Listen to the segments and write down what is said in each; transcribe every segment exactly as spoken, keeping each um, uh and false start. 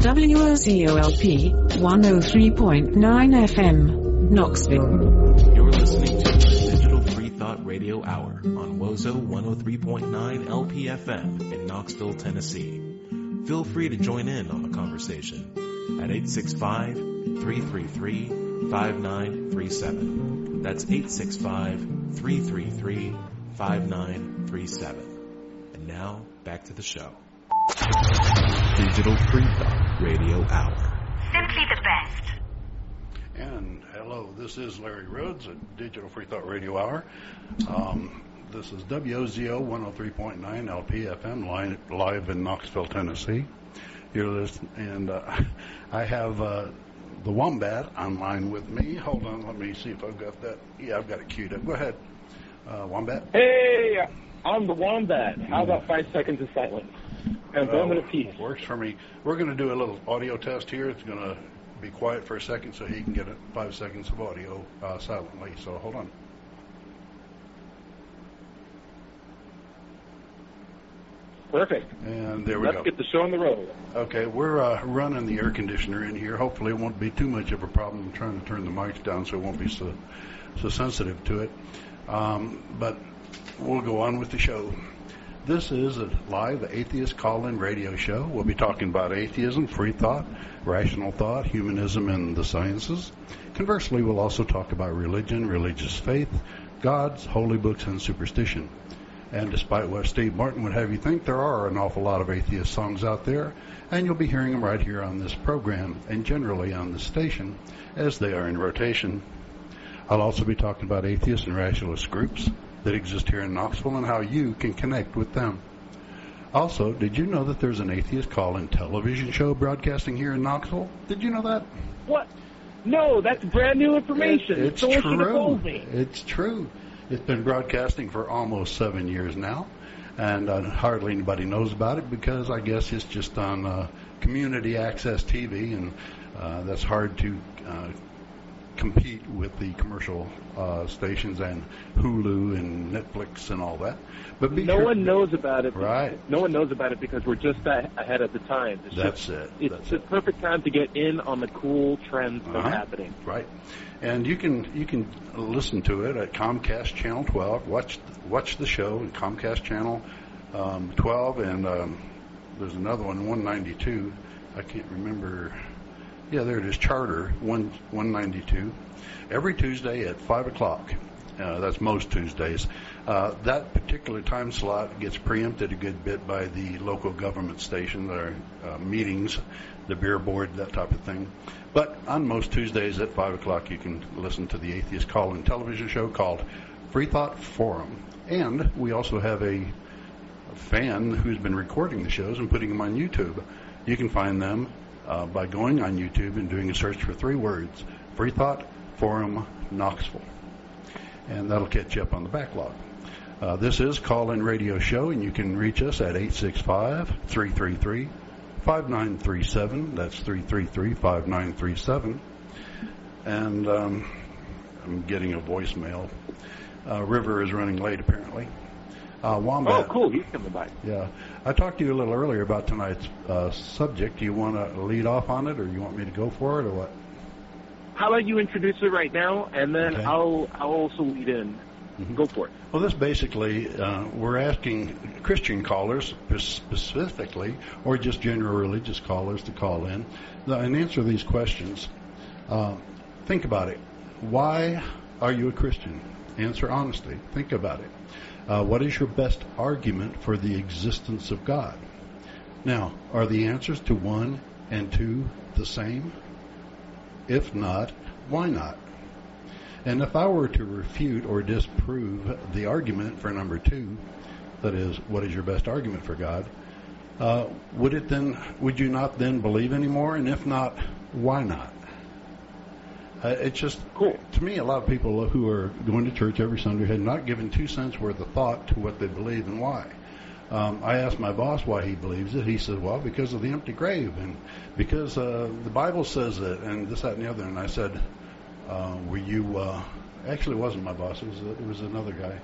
W O Z O L P, one oh three point nine F M, Knoxville. You're listening to the Digital Free Thought Radio Hour on W O Z O one oh three point nine L P F M in Knoxville, Tennessee. Feel free to join in on the conversation at eight six five, three three three, five nine three seven. That's eight six five, three three three, five nine three seven. And now, back to the show. Digital Free Thought Radio Hour. Simply the best. And hello, this is Larry Rhodes at Digital Free Thought Radio Hour. Um, this is W O Z O one oh three point nine L P F M live, live in Knoxville, Tennessee. You're listening, and uh, I have uh, the Wombat online with me. Hold on, let me see if I've got that. Yeah, I've got it queued up. Go ahead, uh, Wombat. Hey, I'm the Wombat. How about five seconds of silence? And well, moment of peace. Works for me. We're going to do a little audio test here. It's going to be quiet for a second so he can get five seconds of audio uh, silently. So hold on. Perfect. And there we Let's go. Let's get the show on the road. Okay, we're uh, running the air conditioner in here. Hopefully it won't be too much of a problem. I'm trying to turn the mics down so it won't be so, so sensitive to it. Um, but we'll go on with the show. This is a live atheist call-in radio show. We'll be talking about atheism, free thought, rational thought, humanism, and the sciences. Conversely, we'll also talk about religion, religious faith, gods, holy books, and superstition. And despite what Steve Martin would have you think, there are an awful lot of atheist songs out there, and you'll be hearing them right here on this program and generally on the station as they are in rotation. I'll also be talking about atheist and rationalist groups that exist here in Knoxville and how you can connect with them. Also, did you know that there's an atheist call-in television show broadcasting here in Knoxville? Did you know that? What? No, that's brand new information. It, it's so true. It's true. It's been broadcasting for almost seven years now, and uh, hardly anybody knows about it because I guess it's just on uh, community access T V, and uh, that's hard to uh, compete with the commercial uh, stations and Hulu and Netflix and all that. But no sure one knows about it. Right. No one knows about it because we're just that ahead of the times. It's That's just, it. It's That's the it. perfect time to get in on the cool trends that uh-huh. are happening. Right. And you can you can listen to it at Comcast Channel twelve. Watch watch the show at Comcast Channel um, twelve, and um, there's another one, one ninety-two. I can't remember. Yeah, there it is, Charter, one ninety-two, every Tuesday at five o'clock. Uh, that's most Tuesdays. Uh, that particular time slot gets preempted a good bit by the local government station, their uh, meetings, the beer board, that type of thing. But on most Tuesdays at five o'clock, you can listen to the Atheist Call-In television show called Freethought Forum. And we also have a, a fan who's been recording the shows and putting them on YouTube. You can find them Uh, by going on YouTube and doing a search for three words, Freethought Forum Knoxville. And that'll catch you up on the backlog. Uh, this is Call-In Radio Show, and you can reach us at eight six five, three three three, five nine three seven. That's three three three, five nine three seven. And um, I'm getting a voicemail. Uh, River is running late, apparently. Uh, Wombat. Oh, cool. He's coming by. Yeah. I talked to you a little earlier about tonight's uh, subject. Do you want to lead off on it, or you want me to go for it, or what? How about you introduce it right now, and then okay. I'll, I'll also lead in. Mm-hmm. Go for it. Well, this basically, uh, we're asking Christian callers specifically, or just general religious callers to call in, and answer these questions. Uh, think about it. Why are you a Christian? Answer honestly. Think about it. Uh, what is your best argument for the existence of God? Now, are the answers to one and two the same? If not, why not? And if I were to refute or disprove the argument for number two, that is, what is your best argument for God, uh, would it then? Would you not then believe anymore? And if not, why not? Uh, it's just, cool. To me, a lot of people who are going to church every Sunday had not given two cents worth of thought to what they believe and why. Um, I asked my boss why he believes it. He said, well, because of the empty grave and because uh, the Bible says it and this, that, and the other. And I said, uh, were you, uh, actually it wasn't my boss. It was, it was another guy.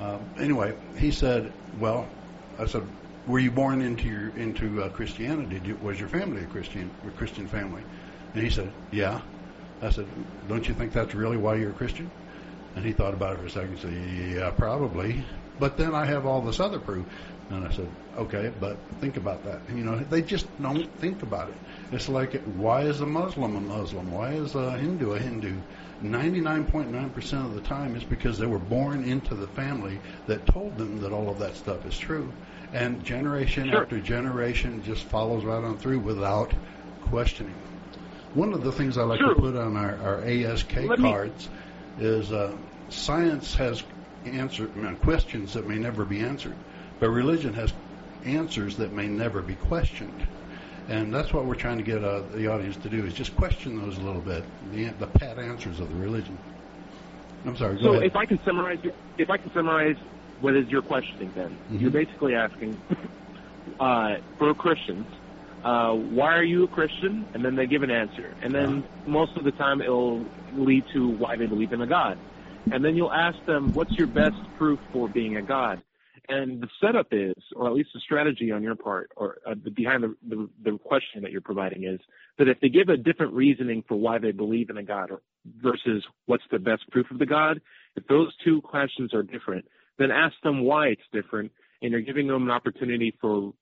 Uh, anyway, he said, well, I said, were you born into your into uh, Christianity? Did, was your family a Christian a Christian family? And he said, yeah. I said, don't you think that's really why you're a Christian? And he thought about it for a second and said, yeah, probably. But then I have all this other proof. And I said, okay, but think about that. You know, they just don't think about it. It's like, why is a Muslim a Muslim? Why is a Hindu a Hindu? ninety-nine point nine percent of the time it's because they were born into the family that told them that all of that stuff is true. And generation sure. after generation just follows right on through without questioning. One of the things I like sure. to put on our, our A S K Let cards me. is uh, science has answer, I mean, questions that may never be answered. But religion has answers that may never be questioned. And that's what we're trying to get uh, the audience to do, is just question those a little bit, the, the pat answers of the religion. I'm sorry, go so ahead. So if I can summarize if I can summarize what is your questioning then, mm-hmm. you're basically asking uh, for Christians, uh, why are you a Christian? And then they give an answer. And then uh-huh. most of the time it will lead to why they believe in a God. And then you'll ask them, what's your best proof for being a God? And the setup is, or at least the strategy on your part, or uh, the, behind the, the, the question that you're providing is, that if they give a different reasoning for why they believe in a God or, versus what's the best proof of the God, if those two questions are different, then ask them why it's different, and you're giving them an opportunity for,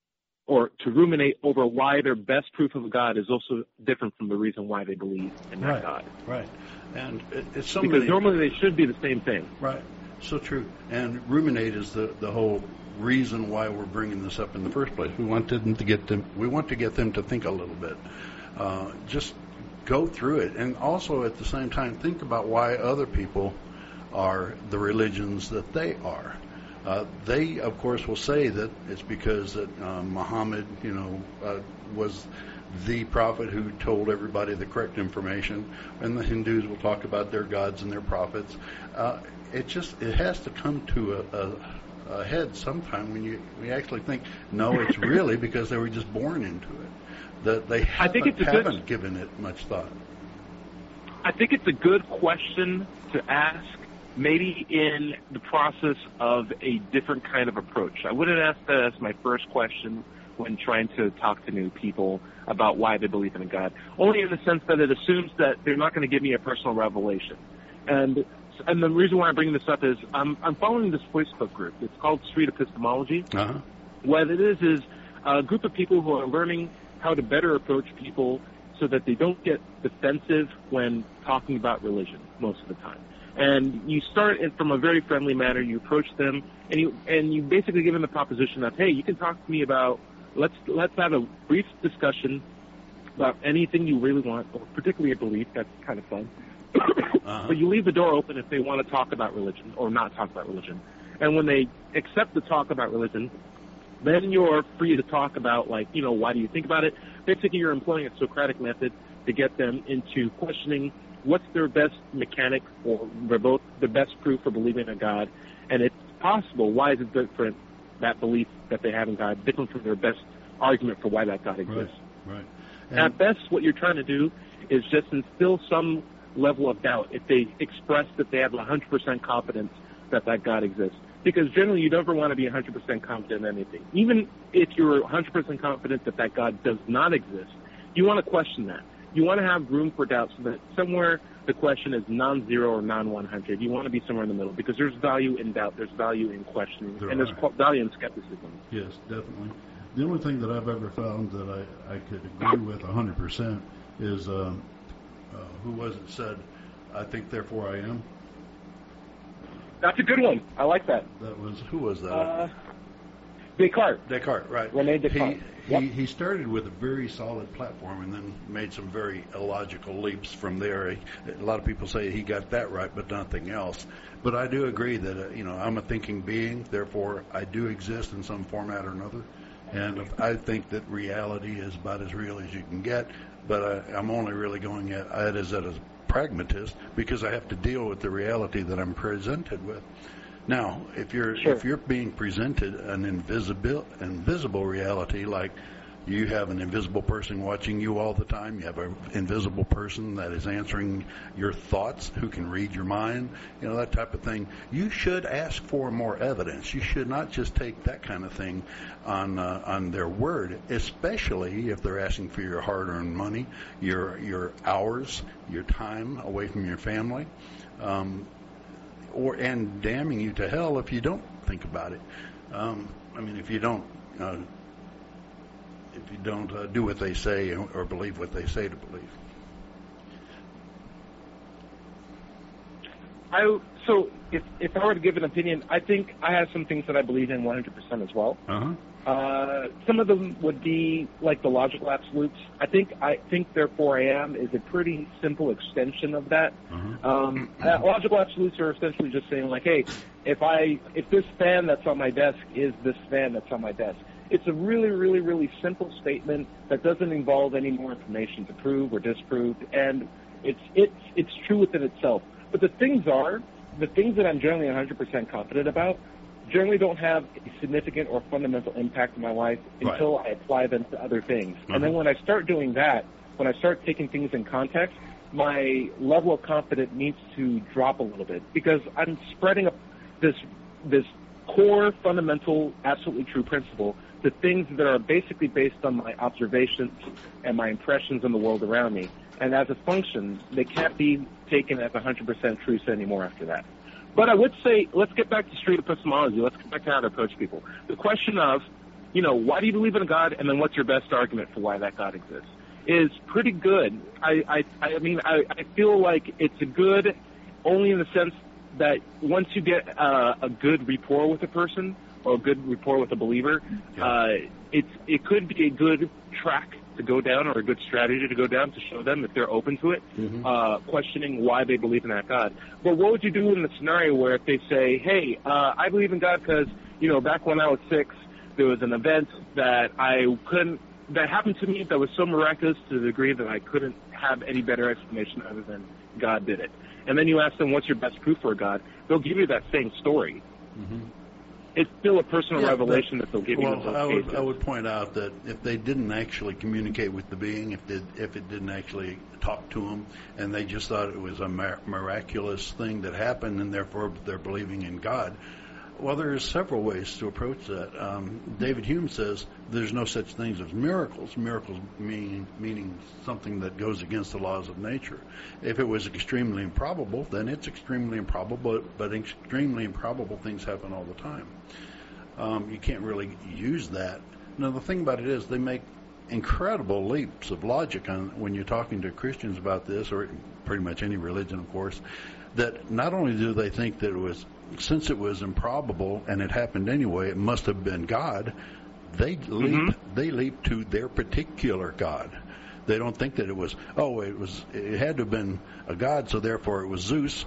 or to ruminate over why their best proof of God is also different from the reason why they believe in that right, God. Right, and it, it's something because normally they should be the same thing. Right. So true. And ruminate is the, the whole reason why we're bringing this up in the first place. We want them to get them. We want to get them to think a little bit. Uh, just go through it, and also at the same time think about why other people are the religions that they are. Uh, they, of course, will say that it's because that uh, Muhammad, you know, uh, was the prophet who told everybody the correct information, and the Hindus will talk about their gods and their prophets. Uh, it just it has to come to a, a, a head sometime when you we actually think, no, it's really because they were just born into it, that they haven't, I think it's haven't good, given it much thought. I think it's a good question to ask, maybe in the process of a different kind of approach. I wouldn't ask that as my first question when trying to talk to new people about why they believe in a God, only in the sense that it assumes that they're not going to give me a personal revelation. And and the reason why I bring this up is I'm, I'm following this Facebook group. It's called Street Epistemology. Uh-huh. What it is is a group of people who are learning how to better approach people so that they don't get defensive when talking about religion most of the time. And you start it from a very friendly manner. You approach them, and you and you basically give them the proposition of, hey, you can talk to me about, Let's let's have a brief discussion about anything you really want, or particularly a belief. That's kind of fun. uh-huh. But you leave the door open if they want to talk about religion or not talk about religion. And when they accept the talk about religion, then you're free to talk about, like, you know, why do you think about it? Basically, you're employing a Socratic method to get them into questioning what's their best mechanic or both the best proof for believing in God. And if possible, why is it different? That belief that they have in God, different from their best argument for why that God exists. Right, right. And at best, what you're trying to do is just instill some level of doubt if they express that they have one hundred percent confidence that that God exists. Because generally, you never want to be one hundred percent confident in anything. Even if you're one hundred percent confident that that God does not exist, you want to question that. You want to have room for doubt so that somewhere the question is non-zero or non one hundred. You want to be somewhere in the middle because there's value in doubt, there's value in questioning, there and there's are. value in skepticism. Yes, definitely. The only thing that I've ever found that I, I could agree with one hundred percent is um, uh, who was it said, I think therefore I am? That's a good one. I like that. That was Who was that? Uh, Descartes. Descartes, right. René Descartes. He, yep. he, he started with a very solid platform and then made some very illogical leaps from there. He, a lot of people say he got that right, but nothing else. But I do agree that, uh, you know, I'm a thinking being, therefore I do exist in some format or another. And if I think that reality is about as real as you can get, but I, I'm only really going at it as a pragmatist because I have to deal with the reality that I'm presented with. Now, if you're sure. if you're being presented an invisible invisible reality like You have an invisible person watching you all the time. You have an invisible person that is answering your thoughts, who can read your mind, you know, that type of thing. You should ask for more evidence. You should not just take that kind of thing on uh, on their word, especially if they're asking for your hard-earned money, your your hours, your time away from your family, um, or and damning you to hell if you don't think about it. Um, I mean, if you don't... Uh, if you don't uh, do what they say or believe what they say to believe. I, so if, if I were to give an opinion, I think I have some things that I believe in one hundred percent as well. Uh-huh. Uh, some of them would be like the logical absolutes. I think I think therefore I am is a pretty simple extension of that. Uh-huh. Um, uh, logical absolutes are essentially just saying like, hey, if I if this fan that's on my desk is this fan that's on my desk. It's a really, really, really simple statement that doesn't involve any more information to prove or disprove, and it's it's it's true within itself. But the things are, the things that I'm generally one hundred percent confident about generally don't have a significant or fundamental impact in my life until right. I apply them to other things. Mm-hmm. And then when I start doing that, when I start taking things in context, my level of confidence needs to drop a little bit because I'm spreading up this this core, fundamental, absolutely true principle to things that are basically based on my observations and my impressions on the world around me. And as a function, they can't be taken as one hundred percent truth anymore after that. But I would say, let's get back to street epistemology. Let's get back to how to approach people. The question of, you know, why do you believe in a God, and then what's your best argument for why that God exists, is pretty good. I, I, I mean, I, I feel like it's a good only in the sense that once you get uh, a good rapport with a person or a good rapport with a believer, yeah. uh, it's it could be a good track to go down or a good strategy to go down to show them if they're open to it, mm-hmm. uh, questioning why they believe in that God. But what would you do in the scenario where if they say, hey, uh, I believe in God because, you know, back when I was six, there was an event that I couldn't, that happened to me that was so miraculous to the degree that I couldn't have any better explanation other than God did it. And then you ask them, what's your best proof for God? They'll give you that same story. Mm-hmm. It's still a personal yeah, revelation that they'll give well, you. Well, I would, I would point out that if they didn't actually communicate with the being, if they, if it didn't actually talk to them, and they just thought it was a mir- miraculous thing that happened, and therefore they're believing in God, well, there are several ways to approach that. Um, David Hume says there's no such things as miracles. Miracles mean, meaning something that goes against the laws of nature. If it was extremely improbable, then it's extremely improbable, but extremely improbable things happen all the time. Um, you can't really use that. Now, the thing about it is they make incredible leaps of logic on, when you're talking to Christians about this, or pretty much any religion, of course, that not only do they think that it was, since it was improbable and it happened anyway, it must have been God. They leap, mm-hmm. they leap to their particular God. They don't think that it was, oh, it was, it had to have been a God, so therefore it was Zeus,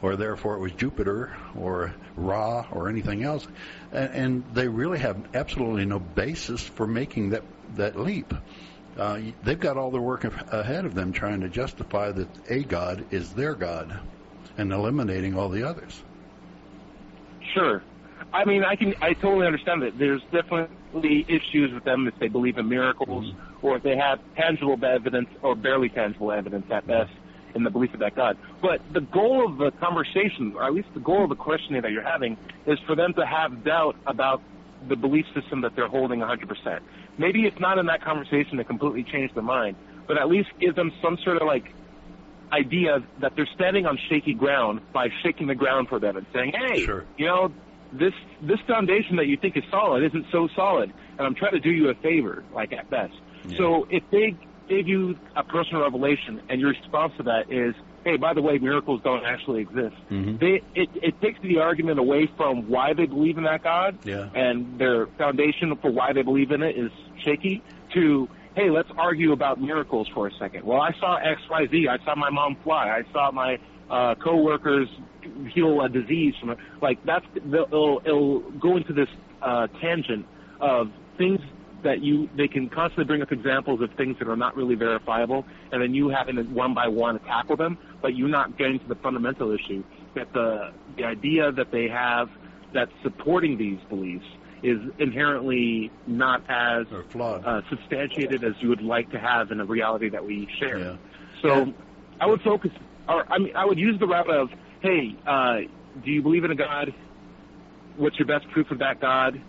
or therefore it was Jupiter, or Ra, or anything else. And, and they really have absolutely no basis for making that, that leap. Uh, they've got all their work ahead of them trying to justify that a God is their God and eliminating all the others. Sure. I mean, I can. I totally understand that. There's definitely issues with them if they believe in miracles mm-hmm. or if they have tangible evidence or barely tangible evidence at best in the belief of that God. But the goal of the conversation, or at least the goal of the questioning that you're having, is for them to have doubt about the belief system that they're holding one hundred percent. Maybe it's not in that conversation to completely change their mind, but at least give them some sort of, like, idea that they're standing on shaky ground by shaking the ground for them and saying, hey, sure. you know, this this foundation that you think is solid isn't so solid, and I'm trying to do you a favor, like, at best. Yeah. So if they gave you a personal revelation and your response to that is, hey, by the way, miracles don't actually exist, mm-hmm. they, it, it takes the argument away from why they believe in that God, yeah. and their foundation for why they believe in it is shaky, to, hey, let's argue about miracles for a second. Well, I saw X, Y, Z. I saw my mom fly. I saw my uh, coworkers heal a disease from it. Like, that's, it'll, it'll go into this uh, tangent of things that you, they can constantly bring up examples of things that are not really verifiable, and then you having to one by one tackle them, but you're not getting to the fundamental issue that the, the idea that they have that's supporting these beliefs is inherently not as or flawed. Uh, substantiated as you would like to have in a reality that we share. Yeah. So yeah. I would focus, or I mean, I would use the route of, hey, uh, do you believe in a God? What's your best proof of that God?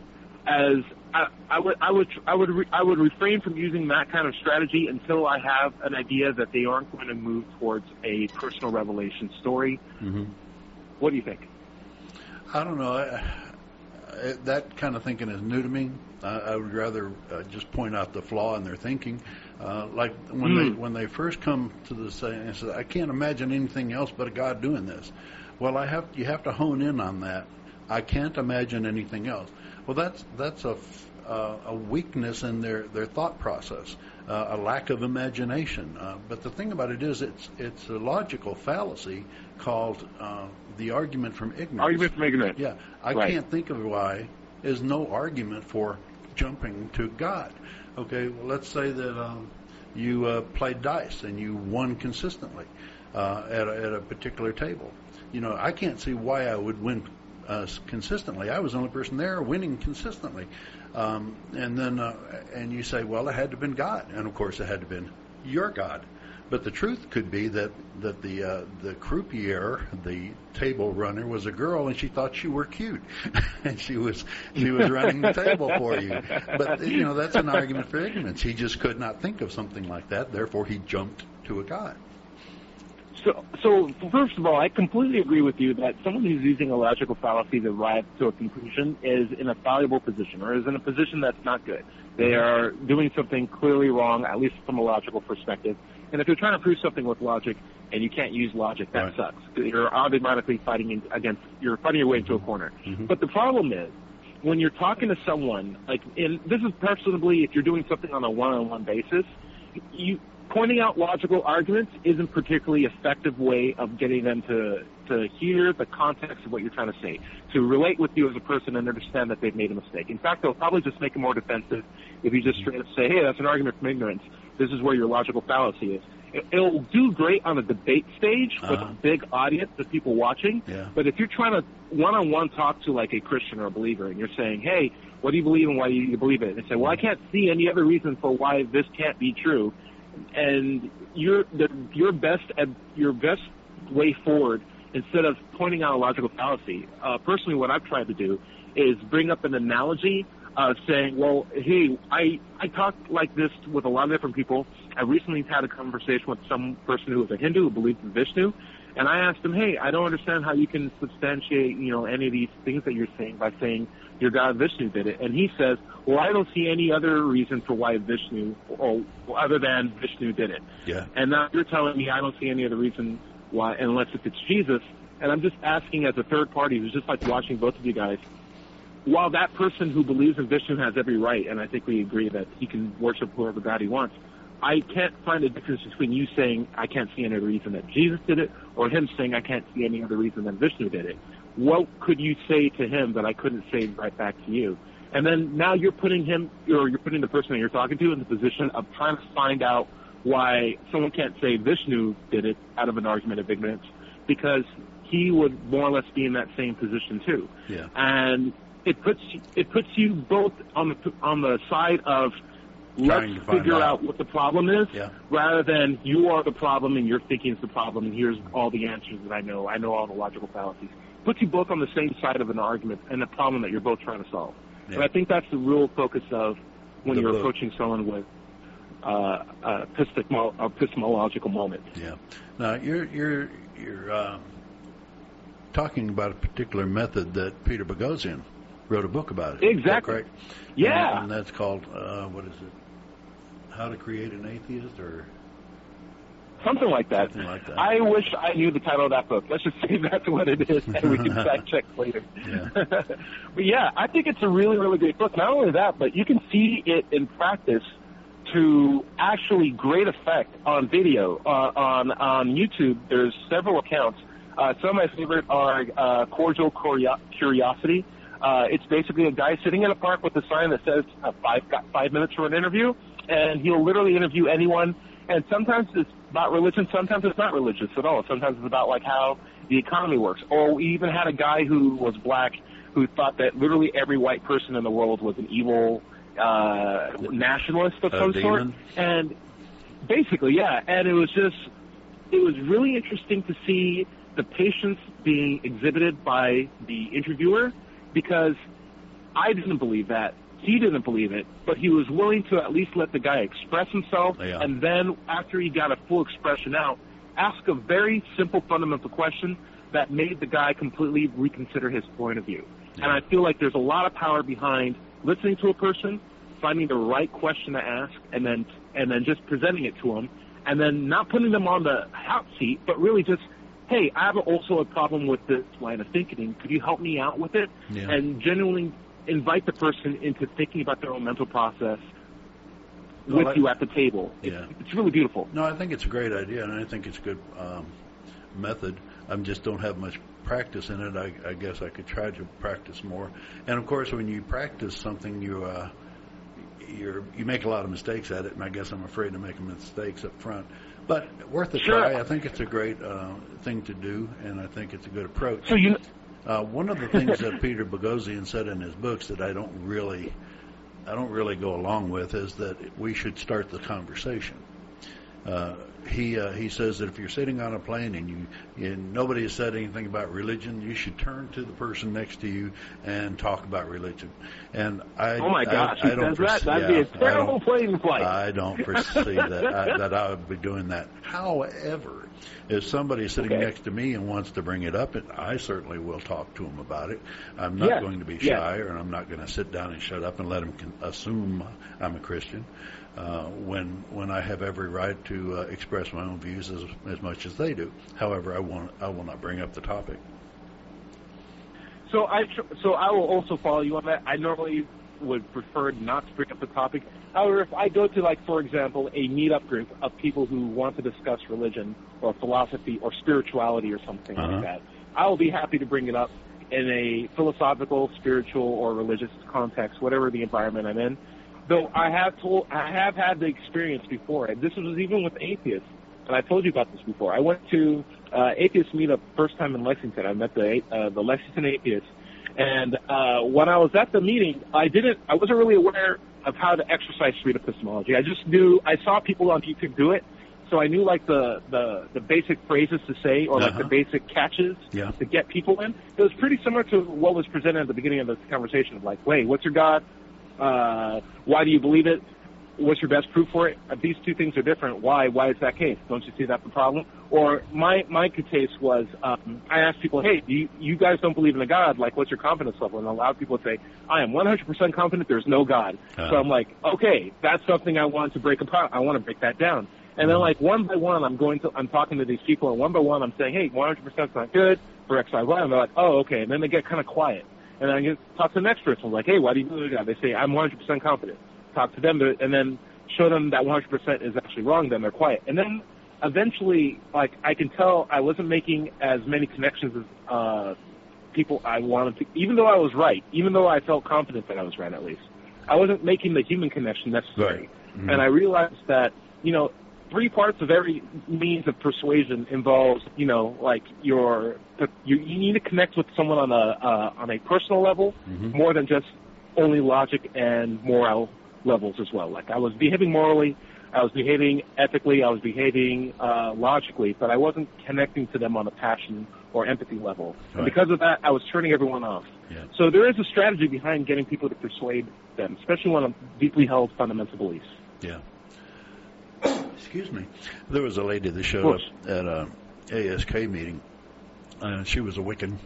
As I, I would, I would, I would, re, I would refrain from using that kind of strategy until I have an idea that they aren't going to move towards a personal revelation story. Mm-hmm. What do you think? I don't know. I, I, that kind of thinking is new to me. I, I would rather uh, just point out the flaw in their thinking. Uh, like when mm. they when they first come to the saying, and say, "I can't imagine anything else but a God doing this." Well, I have you have to hone in on that. I can't imagine anything else. Well, that's that's a uh, a weakness in their, their thought process, uh, a lack of imagination. Uh, but the thing about it is, it's it's a logical fallacy called uh, the argument from ignorance. Argument from ignorance. Yeah, I right. can't think of why is no argument for jumping to God. Okay, well, let's say that um, you uh, played dice and you won consistently uh, at a, at a particular table. You know, I can't see why I would win Uh, consistently. I was the only person there winning consistently. Um, and then, uh, and you say, well, it had to have been God. And of course, it had to have been your God. But the truth could be that, that the uh, the croupier, the table runner, was a girl, and she thought you were cute. And she was she was running the table for you. But, you know, that's an argument for ignorance. He just could not think of something like that. Therefore, he jumped to a God. So, so first of all, I completely agree with you that someone who's using a logical fallacy to arrive to a conclusion is in a fallible position, or is in a position that's not good. They are doing something clearly wrong, at least from a logical perspective. And if you're trying to prove something with logic and you can't use logic, that right. sucks. You're automatically fighting against, you're fighting your way into a corner. Mm-hmm. But the problem is, when you're talking to someone, like, and this is personally if you're doing something on a one-on-one basis, you... pointing out logical arguments isn't a particularly effective way of getting them to, to hear the context of what you're trying to say, to relate with you as a person and understand that they've made a mistake. In fact, they'll probably just make it more defensive if you just straight up say, hey, that's an argument from ignorance. This is where your logical fallacy is. It, it'll do great on a debate stage with uh-huh. a big audience of people watching, yeah. but if you're trying to one-on-one talk to like a Christian or a believer and you're saying, hey, what do you believe and why do you believe it? And they say, well, I can't see any other reason for why this can't be true. And your the, your best your best way forward, instead of pointing out a logical fallacy, uh, personally what I've tried to do is bring up an analogy of saying, well, hey, I, I talk like this with a lot of different people. I recently had a conversation with some person who was a Hindu who believed in Vishnu, and I asked him, hey, I don't understand how you can substantiate, you know, any of these things that you're saying by saying your god Vishnu did it. And he says, well, I don't see any other reason for why Vishnu, or, or other than Vishnu did it. Yeah. And now you're telling me I don't see any other reason why, unless if it's Jesus. And I'm just asking as a third party who's just like watching both of you guys, while that person who believes in Vishnu has every right, and I think we agree that he can worship whoever god he wants, I can't find a difference between you saying I can't see any other reason that Jesus did it or him saying I can't see any other reason than Vishnu did it. What could you say to him that I couldn't say right back to you? And then now you're putting him, or you're putting the person that you're talking to in the position of trying to find out why someone can't say Vishnu did it out of an argument of ignorance, because he would more or less be in that same position too. Yeah. And it puts it puts you both on the on the side of let's figure out. out what the problem is, yeah. rather than you are the problem and you're thinking it's the problem and here's all the answers that I know. I know all the logical fallacies. Puts you both on the same side of an argument and a problem that you're both trying to solve. Yeah. And I think that's the real focus of when the you're book. approaching someone with uh, an epistemological moment. Yeah. Now, you're, you're, you're uh, talking about a particular method that Peter Boghossian wrote a book about it. Exactly. Right? Yeah. And, and that's called, uh, what is it? How to Create an Atheist, or something like that. Something like that. I wish I knew the title of that book. Let's just say that's what it is, and we can fact check later. Yeah. But yeah, I think it's a really, really great book. Not only that, but you can see it in practice to actually great effect on video. Uh, on, on YouTube, there's several accounts. Uh, some of my favorite are uh, Cordial Curiosity. Uh, it's basically a guy sitting in a park with a sign that says uh, five, five minutes for an interview, and he'll literally interview anyone. And sometimes it's about religion, sometimes it's not religious at all. Sometimes it's about like how the economy works. Or we even had a guy who was black who thought that literally every white person in the world was an evil uh, nationalist of some sort. And basically, yeah. And it was just, it was really interesting to see the patience being exhibited by the interviewer, because I didn't believe that. He didn't believe it, but he was willing to at least let the guy express himself. Yeah. And then after he got a full expression out, ask a very simple fundamental question that made the guy completely reconsider his point of view. Yeah. And I feel like there's a lot of power behind listening to a person, finding the right question to ask, and then and then just presenting it to them, and then not putting them on the hot seat, but really just, hey, I have also a problem with this line of thinking. Could you help me out with it? Yeah. And genuinely invite the person into thinking about their own mental process well, with I, you at the table. Yeah. It's, it's really beautiful. No, I think it's a great idea, and I think it's a good um, method. I just don't have much practice in it. I, I guess I could try to practice more. And, of course, when you practice something, you uh, you're, you make a lot of mistakes at it, and I guess I'm afraid of making mistakes up front. But worth a sure. try. I think it's a great uh, thing to do, and I think it's a good approach. So you... Uh, one of the things that Peter Boghossian said in his books that I don't really, I don't really go along with is that we should start the conversation. Uh, he uh, he says that if you're sitting on a plane and you and nobody has said anything about religion, you should turn to the person next to you and talk about religion. And I oh my gosh, I, I don't perceive that. That'd yeah, be a terrible plane flight. I don't perceive that I, that I would be doing that. However, if somebody is sitting okay. next to me and wants to bring it up, I certainly will talk to him about it. I'm not yes. going to be shy, yes. or I'm not going to sit down and shut up and let him assume I'm a Christian uh, when when I have every right to uh, express my own views as, as much as they do. However, I won't, I will not bring up the topic. So I tr- so I will also follow you on that. I normally would prefer not to bring up the topic. However, if I go to, like, for example, a meetup group of people who want to discuss religion or philosophy or spirituality or something uh-huh. like that, I will be happy to bring it up in a philosophical, spiritual, or religious context, whatever the environment I'm in. Though I have told, I have had the experience before, and this was even with atheists, and I told you about this before. I went to uh, atheist meetup first time in Lexington. I met the uh, the Lexington atheists. And uh, when I was at the meeting, I didn't. I wasn't really aware of how to exercise street epistemology. I just knew. I saw people on YouTube do it, so I knew like the the, the basic phrases to say or uh-huh. like the basic catches yeah. to get people in. It was pretty similar to what was presented at the beginning of this conversation. Of like, wait, what's your God? Uh, why do you believe it? What's your best proof for it? These two things are different. Why? Why is that case? Don't you see that's the problem? Or my my case was um, I asked people, hey, do you, you guys don't believe in a God. Like, what's your confidence level? And a lot of people would say, I am one hundred percent confident there's no God. Uh-huh. So I'm like, okay, that's something I want to break apart. I want to break that down. And then like one by one, I'm going to I'm talking to these people, and one by one, I'm saying, hey, one hundred percent is not good for X, Y, Y. And they're like, oh, okay. And then they get kind of quiet. And then I get, talk to the next person. I'm like, hey, why do you believe in God? They say, I'm one hundred percent confident. Talk to them and then show them that one hundred percent is actually wrong, then they're quiet. And then eventually, like, I can tell I wasn't making as many connections as uh, people I wanted to, even though I was right, even though I felt confident that I was right at least. I wasn't making the human connection necessary. Right. Mm-hmm. And I realized that, you know, three parts of every means of persuasion involves, you know, like your, you need to connect with someone on a, uh, on a personal level mm-hmm. more than just only logic and morale levels as well. Like I was behaving morally, I was behaving ethically, I was behaving uh, logically, but I wasn't connecting to them on a passion or empathy level. Right. And because of that, I was turning everyone off. Yeah. So there is a strategy behind getting people to persuade them, especially on deeply held fundamental beliefs. Yeah. Excuse me. There was a lady that showed up at an A S K meeting, and she was a Wiccan.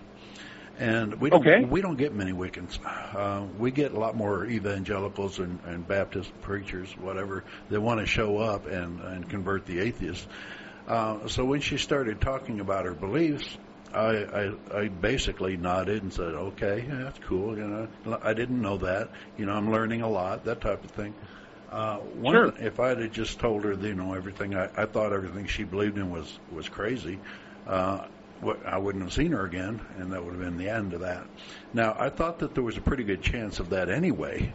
And we don't, okay. we don't get many Wiccans. Uh, we get a lot more evangelicals and, and Baptist preachers, whatever. They want to show up and, and convert the atheists. Uh, so when she started talking about her beliefs, I, I, I basically nodded and said, okay, yeah, that's cool. You know, I didn't know that. You know, I'm learning a lot, that type of thing. Uh, one, sure. If I had just told her, you know, everything, I, I thought everything she believed in was, was crazy, uh, I wouldn't have seen her again, and that would have been the end of that. Now, I thought that there was a pretty good chance of that anyway,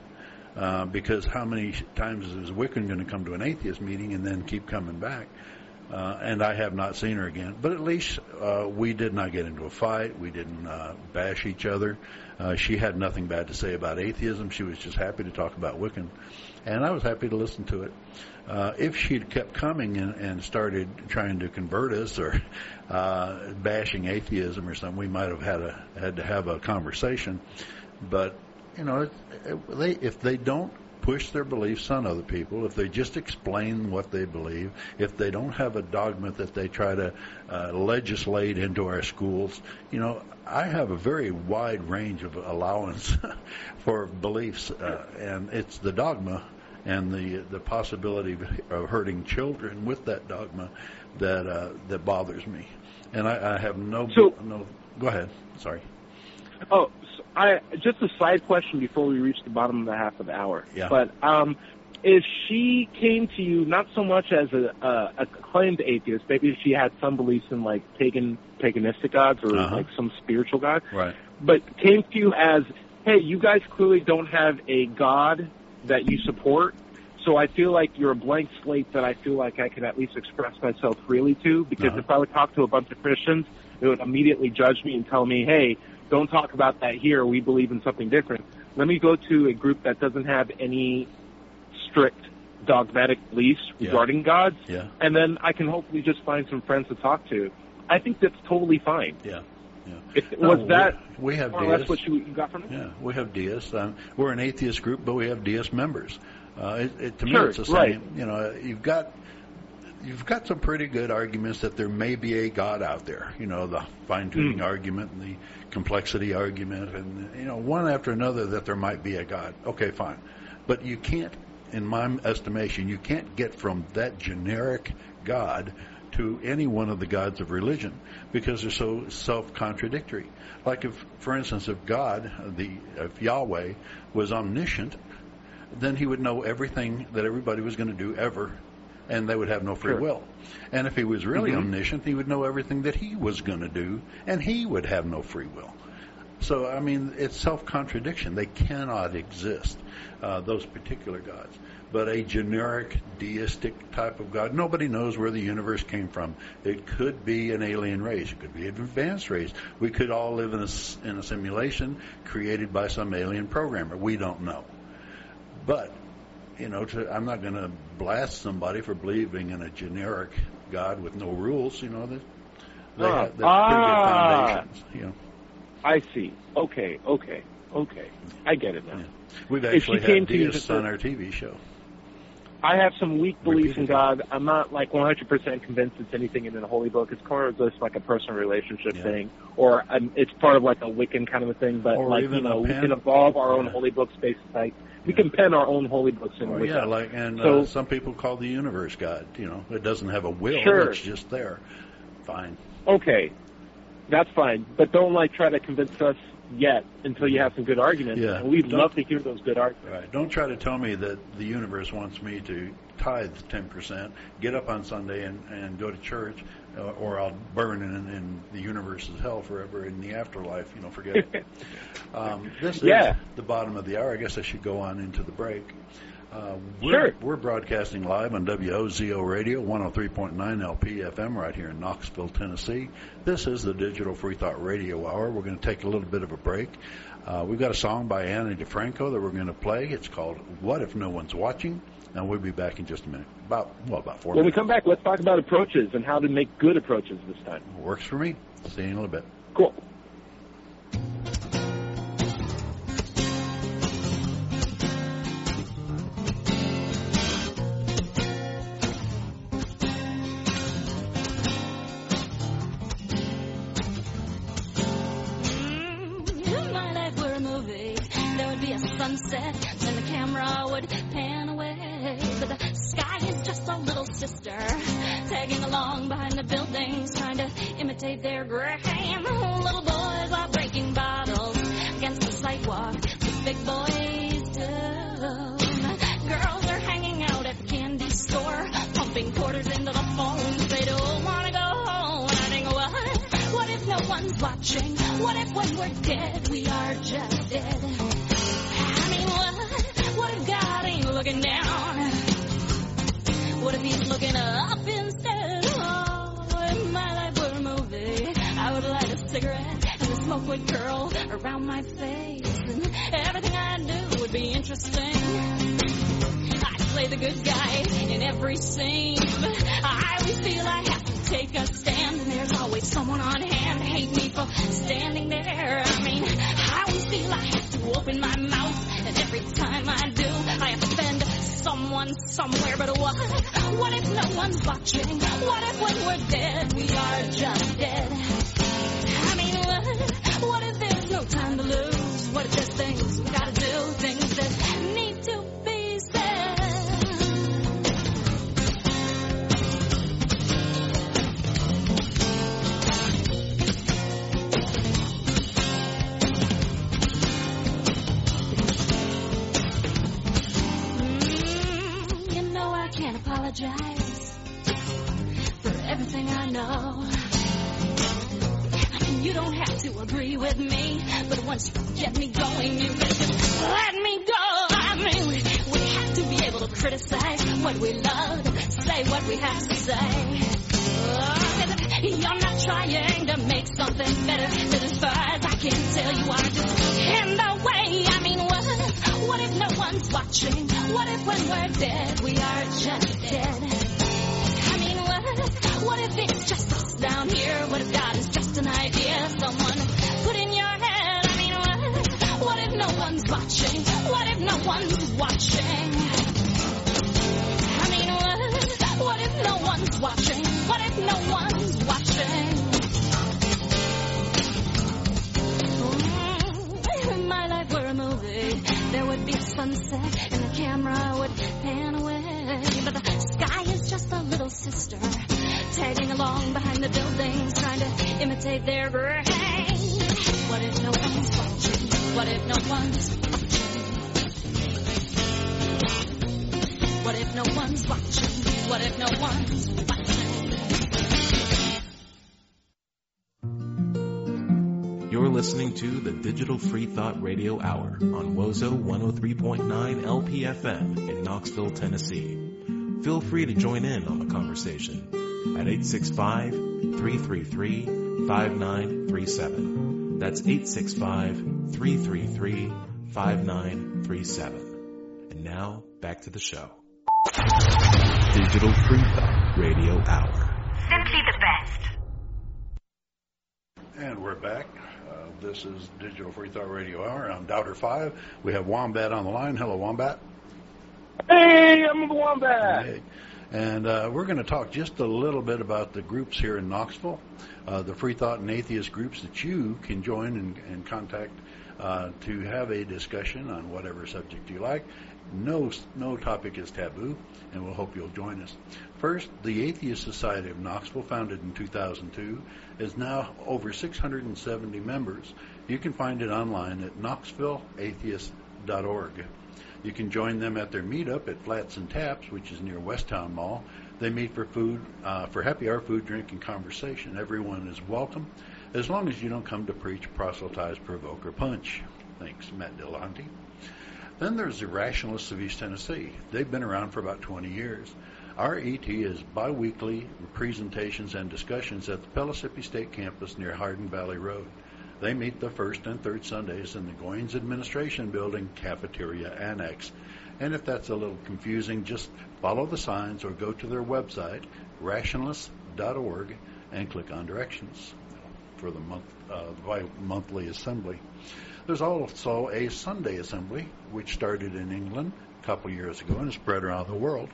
uh, because how many times is Wiccan going to come to an atheist meeting and then keep coming back? Uh, and I have not seen her again. But at least uh, we did not get into a fight. We didn't uh, bash each other. Uh, she had nothing bad to say about atheism. She was just happy to talk about Wiccan. And I was happy to listen to it. Uh, if she'd kept coming and, and started trying to convert us or uh, bashing atheism or something, we might have had, a, had to have a conversation. But, you know, it, it, they, if they don't push their beliefs on other people, if they just explain what they believe, if they don't have a dogma that they try to uh, legislate into our schools, you know, I have a very wide range of allowance for beliefs, uh, and it's the dogma and the the possibility of hurting children with that dogma that uh, that bothers me. And I, I have no so, no. Go ahead. Sorry. Oh. I, just a side question before we reach the bottom of the half of the hour. Yeah. But um, if she came to you not so much as a, a, a claimed atheist, maybe if she had some beliefs in like pagan paganistic gods or uh-huh. like some spiritual god, right? But came to you as, hey, you guys clearly don't have a god that you support, so I feel like you're a blank slate that I feel like I can at least express myself freely to, because uh-huh. if I would talk to a bunch of Christians, they would immediately judge me and tell me, hey, don't talk about that here. We believe in something different. Let me go to a group that doesn't have any strict dogmatic beliefs yeah. regarding gods, yeah. and then I can hopefully just find some friends to talk to. I think that's totally fine. Yeah, yeah. It, no, was that we, we have more deists. Or less what you, you got from it? Yeah, we have deists. Um, we're an atheist group, but we have deist members. Uh, it, it, to sure, me, it's the same. Right. You know, you've got. You've got some pretty good arguments that there may be a God out there. You know, the fine-tuning mm. argument and the complexity argument and, you know, one after another that there might be a God. Okay, fine. But you can't, in my estimation, you can't get from that generic God to any one of the gods of religion because they're so self-contradictory. Like if, for instance, if God, the if Yahweh, was omniscient, then he would know everything that everybody was going to do ever, and they would have no free sure. will. And if he was really mm-hmm. omniscient, he would know everything that he was going to do, and he would have no free will. So, I mean, it's self-contradiction. They cannot exist, uh, those particular gods. But a generic deistic type of God, nobody knows where the universe came from. It could be an alien race. It could be an advanced race. We could all live in a, in a simulation created by some alien programmer. We don't know. But You know, to, I'm not going to blast somebody for believing in a generic God with no rules. You know, they, they ah, have, they have pretty good foundations. You know. I see. Okay, okay, okay. I get it now. Yeah. We've actually had deists on our T V show. I have some weak beliefs in God. I'm not like one hundred percent convinced it's anything in the Holy Book. It's kind of just like a personal relationship yeah. thing, or um, it's part of like a Wiccan kind of a thing. But or like you know, we can evolve our own yeah. Holy Books based like we yeah. can pen our own Holy Books in. Or, yeah, like and so, uh, some people call the universe God. You know, it doesn't have a will; sure. it's just there. Fine. Okay, that's fine. But don't like try to convince us yet until you have some good arguments. Yeah. And we'd don't, love to hear those good arguments. Right. Don't try to tell me that the universe wants me to tithe ten percent, get up on Sunday and, and go to church, uh, or I'll burn in, in the universe's hell forever in the afterlife. You know, forget it. um, this yeah. is the bottom of the hour. I guess I should go on into the break. Uh, we're, sure. We're broadcasting live on W O Z O Radio, one oh three point nine L P F M right here in Knoxville, Tennessee. This is the Digital Free Thought Radio Hour. We're going to take a little bit of a break. Uh, we've got a song by Ani DiFranco that we're going to play. It's called What If No One's Watching? And we'll be back in just a minute. About, well, about four when minutes. When we come back, let's talk about approaches and how to make good approaches this time. Works for me. See you in a little bit. Cool. Then the camera would pan away, but the sky is just a little sister, tagging along behind the buildings, trying to imitate their gram. Little boys are breaking bottles against the sidewalk, the big boys do. Girls are hanging out at the candy store, pumping quarters into the phones. They don't want to go home. And I think, what? What if no one's watching? What if when we're dead, we are just dead? What if God ain't looking down? What if he's looking up instead? cigarette and a smoke would curl around my face, and everything I knew would be interesting. I'd play the good guy in every scene, but I always feel I have to take a stand, and there's always someone on hand to hate me for standing there. I mean, I always feel I have to open my mouth, and every time I do, I offend someone somewhere. But what, what if no one's watching? What if when we're dead, we are just dead? I mean, what, what if there's no time to lose? What if there's things we gotta do, things that need to be said? Mm, you know I can't apologize for everything I know. You don't have to agree with me, but once you get me going, you just let me go. I mean, we, we have to be able to criticize what we love, say what we have to say. Oh, you're not trying to make something better, because as far as I can tell, you are just in the way. I mean, what, what if no one's watching? What if when we're dead, we are just dead? What if it's just us down here? What if God is just an idea someone put in your head? I mean, what, what if no one's watching? What if no one's watching? I mean, what, what if no one's watching? What if no one's watching? Mm, if my life were a movie, there would be sunset and the camera would pan away. But the sky is just a little sister, tagging along behind the buildings, trying to imitate their brain. What if no one's watching? What if no one's watching? What if no one's watching? What if no one's watching? You're listening to the Digital Free Thought Radio Hour on Wozo one oh three point nine L P F M in Knoxville, Tennessee. Feel free to join in on the conversation at eight six five, three three three, five nine three seven. That's eight six five, three three three, five nine three seven. And now, back to the show. Digital Free Thought Radio Hour. Simply the best. And we're back. Uh, this is Digital Free Thought Radio Hour. I'm Doubter five. We have Wombat on the line. Hello, Wombat. Hey, I'm the Wombat. Hey. And uh, we're going to talk just a little bit about the groups here in Knoxville, uh, the free thought and atheist groups that you can join and, and contact uh, to have a discussion on whatever subject you like. No, no topic is taboo, and we'll hope you'll join us. First, the Atheist Society of Knoxville, founded in two thousand two, is now over six hundred seventy members. You can find it online at knoxville atheist dot org. You can join them at their meetup at Flats and Taps, which is near Westtown Mall. They meet for food, uh, for happy hour, food, drink, and conversation. Everyone is welcome, as long as you don't come to preach, proselytize, provoke, or punch. Thanks, Matt Delonte. Then there's the Rationalists of East Tennessee. They've been around for about twenty years. Our E T is biweekly presentations and discussions at the Pellissippi State campus near Hardin Valley Road. They meet the first and third Sundays in the Goins Administration Building Cafeteria Annex. And if that's a little confusing, just follow the signs or go to their website, rationalists dot org, and click on directions for the month, uh, bi-monthly assembly. There's also a Sunday Assembly, which started in England a couple years ago and is spread around the world.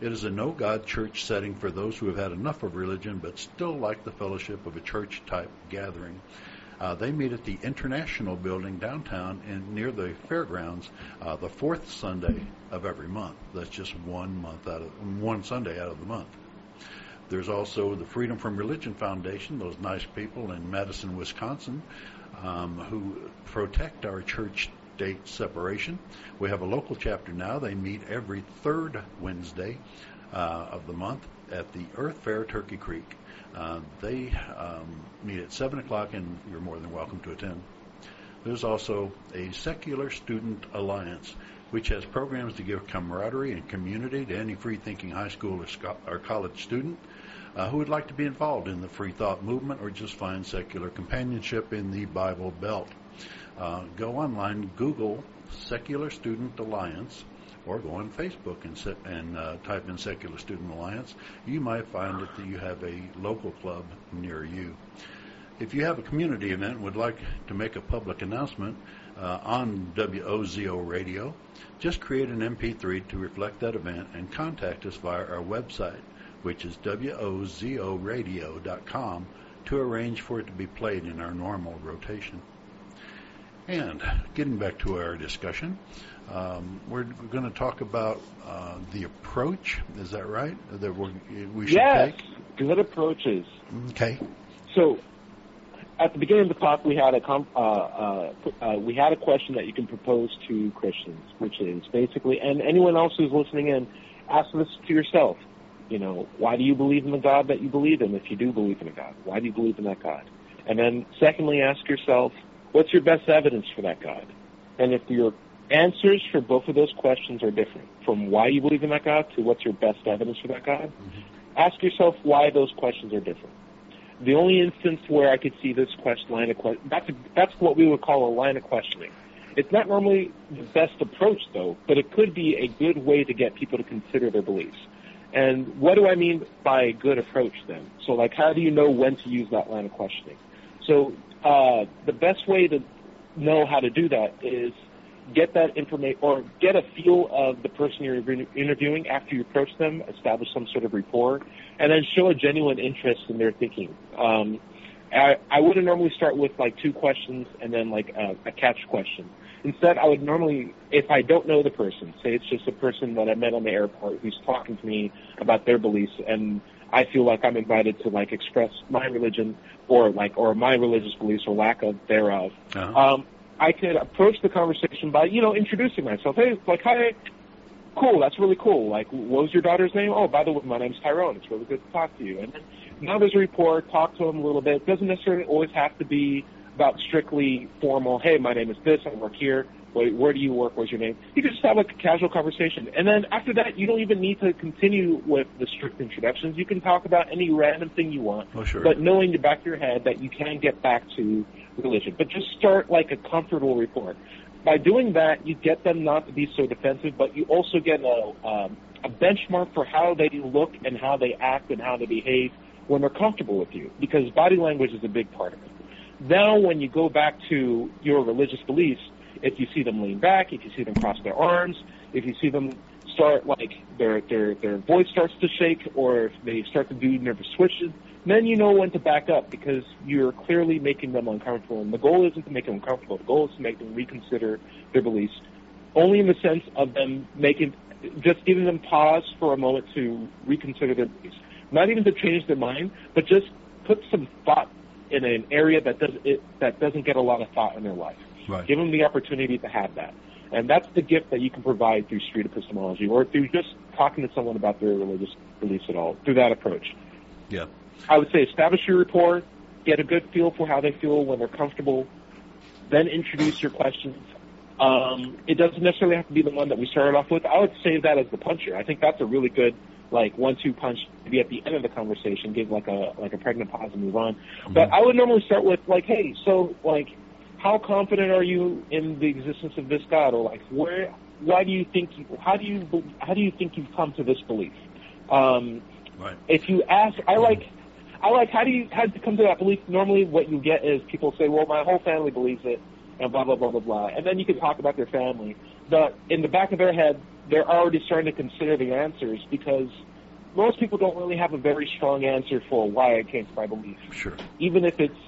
It is a no-God church setting for those who have had enough of religion but still like the fellowship of a church-type gathering. Uh, they meet at the International Building downtown and near the fairgrounds uh, the fourth Sunday of every month. That's just one month out of one Sunday out of the month. There's also the Freedom From Religion Foundation, those nice people in Madison, Wisconsin, um, who protect our church-state separation. We have a local chapter now. They meet every third Wednesday uh, of the month at the Earth Fair Turkey Creek. Uh, they um, meet at seven o'clock, and you're more than welcome to attend. There's also a Secular Student Alliance. which has programs to give camaraderie and community to any free-thinking high school or, sco or college student uh, who would like to be involved in the free thought movement or just find secular companionship in the Bible Belt. Uh, go online, Google Secular Student Alliance, or go on Facebook and, sit and uh, type in Secular Student Alliance. You might find that you have a local club near you. If you have a community event and would like to make a public announcement uh, on W O Z O Radio, just create an M P three to reflect that event and contact us via our website, which is W O Z O radio dot com, to arrange for it to be played in our normal rotation. And getting back to our discussion, um, we're going to talk about uh, the approach. Is that right? That we should yes, take? Yes, good approaches. Okay. So, at the beginning of the talk, we had a com uh, uh, uh, we had a question that you can propose to Christians, which is basically, and anyone else who's listening in, ask this to yourself. You know, why do you believe in the God that you believe in? If you do believe in a God, why do you believe in that God? And then, secondly, ask yourself, what's your best evidence for that God? And if your answers for both of those questions are different, from why you believe in that God to what's your best evidence for that God, mm-hmm. ask yourself why those questions are different. The only instance where I could see this question, line of question, that's, a, that's what we would call a line of questioning. It's not normally the best approach, though, but it could be a good way to get people to consider their beliefs. And what do I mean by a good approach, then? So, like, how do you know when to use that line of questioning? So, Uh, the best way to know how to do that is get that information or get a feel of the person you're interviewing after you approach them, establish some sort of rapport, and then show a genuine interest in their thinking. Um, I, I wouldn't normally start with like two questions and then like a, a catch question. Instead, I would normally, if I don't know the person, say it's just a person that I met on the airport who's talking to me about their beliefs, and I feel like I'm invited to like express my religion or like or my religious beliefs or lack of thereof. Uh-huh. Um, I could approach the conversation by you know introducing myself. Hey, like hi, cool, that's really cool. Like, what was your daughter's name? Oh, by the way, my name's Tyrone. It's really good to talk to you. And then, now there's a rapport. Talk to him a little bit. It doesn't necessarily always have to be about strictly formal. Hey, my name is this. I work here. Wait, where do you work? What's your name? You can just have like a casual conversation. And then after that, you don't even need to continue with the strict introductions. You can talk about any random thing you want. Oh, sure. But knowing in the back of your head that you can get back to religion. But just start like a comfortable rapport. By doing that, you get them not to be so defensive, but you also get a, um, a benchmark for how they look and how they act and how they behave when they're comfortable with you. Because body language is a big part of it. Now when you go back to your religious beliefs, if you see them lean back, if you see them cross their arms, if you see them start like their their their voice starts to shake, or if they start to do nervous switches, then you know when to back up because you're clearly making them uncomfortable. And the goal isn't to make them uncomfortable. The goal is to make them reconsider their beliefs, only in the sense of them making, just giving them pause for a moment to reconsider their beliefs. Not even to change their mind, but just put some thought in an area that does it, that doesn't get a lot of thought in their life. Right. Give them the opportunity to have that. And that's the gift that you can provide through street epistemology or through just talking to someone about their religious beliefs at all, through that approach. Yeah. I would say establish your rapport, get a good feel for how they feel when they're comfortable, then introduce your questions. Um, it doesn't necessarily have to be the one that we started off with. I would save that as the puncher. I think that's a really good like one two punch to be at the end of the conversation, give like a like a pregnant pause and move on. Mm-hmm. But I would normally start with like, hey, so like how confident are you in the existence of this God, or like where? Why do you think? You, how do you? How do you think you've come to this belief? Um, right. If you ask, I like, I like. How do you? How did you come to that belief? Normally, what you get is people say, "Well, my whole family believes it," and blah blah blah blah blah. And then you can talk about their family, but in the back of their head, they're already starting to consider the answers because most people don't really have a very strong answer for why I came to my belief. Sure. Even if it's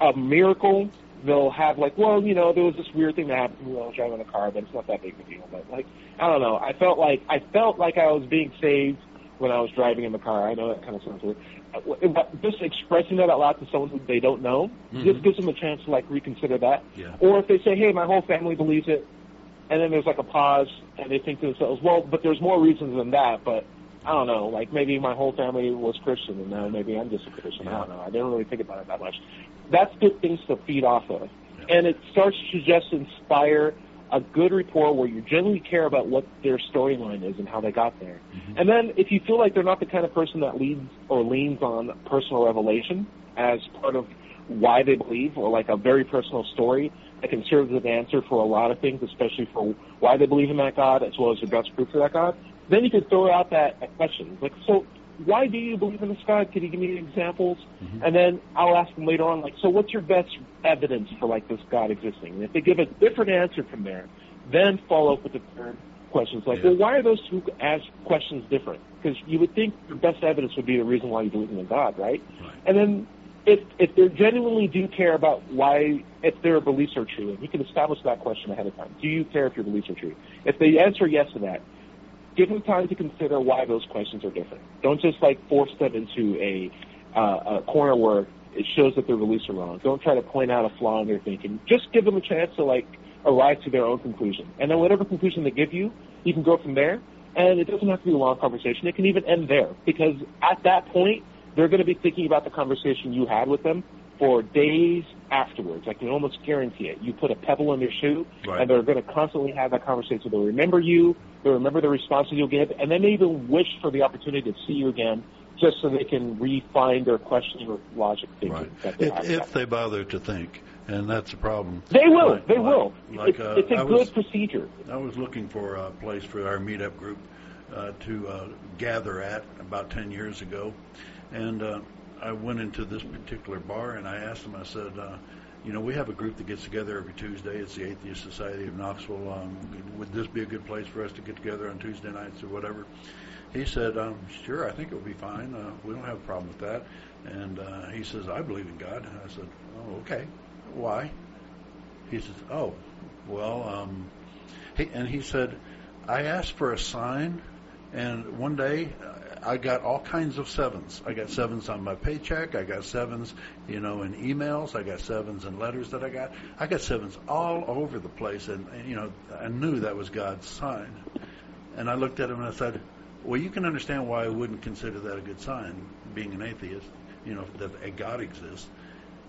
a miracle. They'll have like, well, you know, there was this weird thing that happened when I was driving a car, but it's not that big of a deal. But like, I don't know. I felt like I felt like I was being saved when I was driving in the car. I know that kind of sounds weird. But just expressing that out loud to someone who they don't know mm-hmm. just gives them a chance to like reconsider that. Yeah. Or if they say, hey, my whole family believes it, and then there's like a pause, and they think to themselves, well, but there's more reasons than that. But I don't know, like maybe my whole family was Christian, and now maybe I'm just a Christian. Yeah. I don't know. I didn't really think about it that much. That's good things to feed off of. Yeah. And it starts to just inspire a good rapport where you genuinely care about what their storyline is and how they got there. Mm-hmm. And then if you feel like they're not the kind of person that leads or leans on personal revelation as part of why they believe, or like a very personal story that can serve as an answer for a lot of things, especially for why they believe in that God as well as the best proof for that God, then you can throw out that question. Like, so why do you believe in this God? Can you give me examples? Mm-hmm. And then I'll ask them later on, like, so what's your best evidence for, like, this God existing? And if they give a different answer from there, then follow up with the third questions. Like, yeah. well, why are those two asked questions different? Because you would think your best evidence would be the reason why you believe in God, right? right. And then if if they genuinely do care about why, if their beliefs are true, and you can establish that question ahead of time. Do you care if your beliefs are true? If they answer yes to that, give them time to consider why those questions are different. Don't just, like, force them into a, uh, a corner where it shows that their beliefs are wrong. Don't try to point out a flaw in their thinking. Just give them a chance to, like, arrive to their own conclusion. And then whatever conclusion they give you, you can go from there. And it doesn't have to be a long conversation. It can even end there, because at that point, they're going to be thinking about the conversation you had with them for days afterwards. I can almost guarantee it. You put a pebble in their shoe, right. and they're going to constantly have that conversation. They'll remember you, they'll remember the responses you'll give, and they may even wish for the opportunity to see you again just so they can refine their questioning or logic thinking. Right. That they if if they bother to think, and that's a problem. They will. Like, they like, will. Like, it's, uh, it's a I good was, procedure. I was looking for a place for our meetup group uh, to uh, gather at about ten years ago, and uh, I went into this particular bar, and I asked them, I said, uh, you know, we have a group that gets together every Tuesday. It's the Atheist Society of Knoxville. Um, would this be a good place for us to get together on Tuesday nights or whatever? He said, um, sure, I think it will be fine. Uh, we don't have a problem with that. And uh, he says, I believe in God. And I said, oh, okay. Why? He says, oh, well, um, he, and he said, I asked for a sign, and one day I got all kinds of sevens. I got sevens on my paycheck. I got sevens, you know, in emails. I got sevens in letters that I got. I got sevens all over the place, and, and you know, I knew that was God's sign. And I looked at him and I said, well, you can understand why I wouldn't consider that a good sign, being an atheist, you know, that a God exists.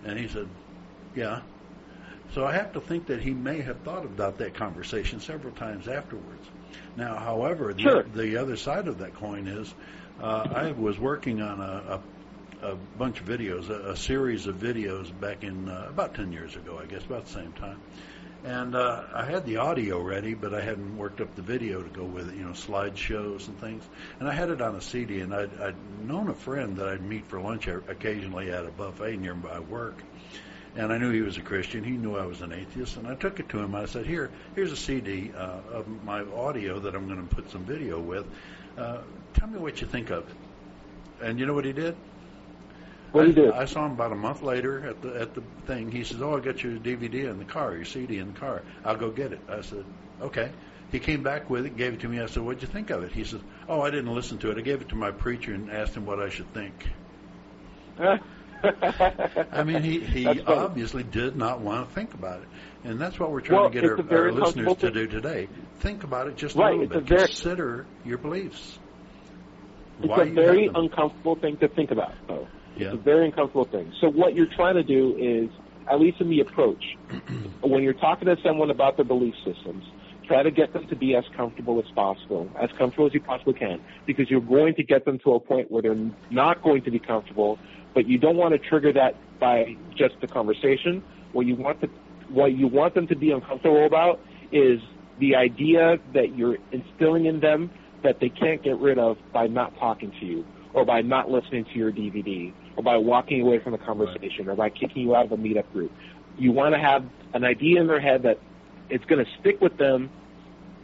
And he said, yeah. So I have to think that he may have thought about that conversation several times afterwards. Now, however, the, sure. the other side of that coin is uh, I was working on a, a, a bunch of videos, a, a series of videos back in uh, about ten years ago, I guess, about the same time. And uh, I had the audio ready, but I hadn't worked up the video to go with it, you know, slideshows and things. And I had it on a C D, and I'd, I'd known a friend that I'd meet for lunch occasionally at a buffet near my work. And I knew he was a Christian. He knew I was an atheist. And I took it to him. I said, here, here's a C D uh, of my audio that I'm going to put some video with. Uh, tell me what you think of it. And you know what he did? What did he do? I saw him about a month later at the at the thing. He says, oh, I got your D V D in the car, your C D in the car. I'll go get it. I said, okay. He came back with it, gave it to me. I said, what did you think of it? He says, oh, I didn't listen to it. I gave it to my preacher and asked him what I should think. Uh. I mean, he, he obviously did not want to think about it. And that's what we're trying well, to get our, our listeners to do today. Think about it just right, a little bit. A very, Consider your beliefs. It's Why a very uncomfortable thing to think about, though. Yeah. It's a very uncomfortable thing. So what you're trying to do is, at least in the approach, when you're talking to someone about their belief systems, try to get them to be as comfortable as possible, as comfortable as you possibly can, because you're going to get them to a point where they're not going to be comfortable. But you don't want to trigger that by just the conversation. What you want to, what you want them to be uncomfortable about is the idea that you're instilling in them that they can't get rid of by not talking to you, or by not listening to your D V D, or by walking away from the conversation, right. or by kicking you out of a meetup group. You want to have an idea in their head that it's going to stick with them,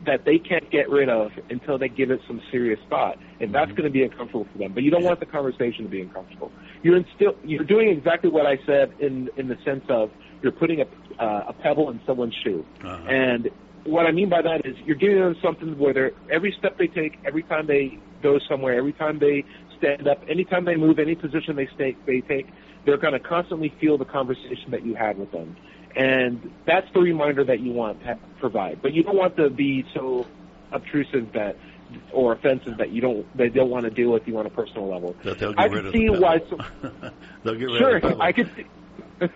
that they can't get rid of until they give it some serious thought. And that's mm-hmm. going to be uncomfortable for them. But you don't want the conversation to be uncomfortable. You're instill, you're doing exactly what I said in, in the sense of you're putting a, uh, a pebble in someone's shoe. Uh-huh. And what I mean by that is you're giving them something where they're, every step they take, every time they go somewhere, every time they stand up, any time they move, any position they, stay, they take, they're going to constantly feel the conversation that you had with them. And that's the reminder that you want to provide, but you don't want to be so obtrusive that, or offensive that you don't, they don't want to deal with you on a personal level. That they'll get I rid of the pebble. Why some, they'll get rid sure, of the pebble. I could.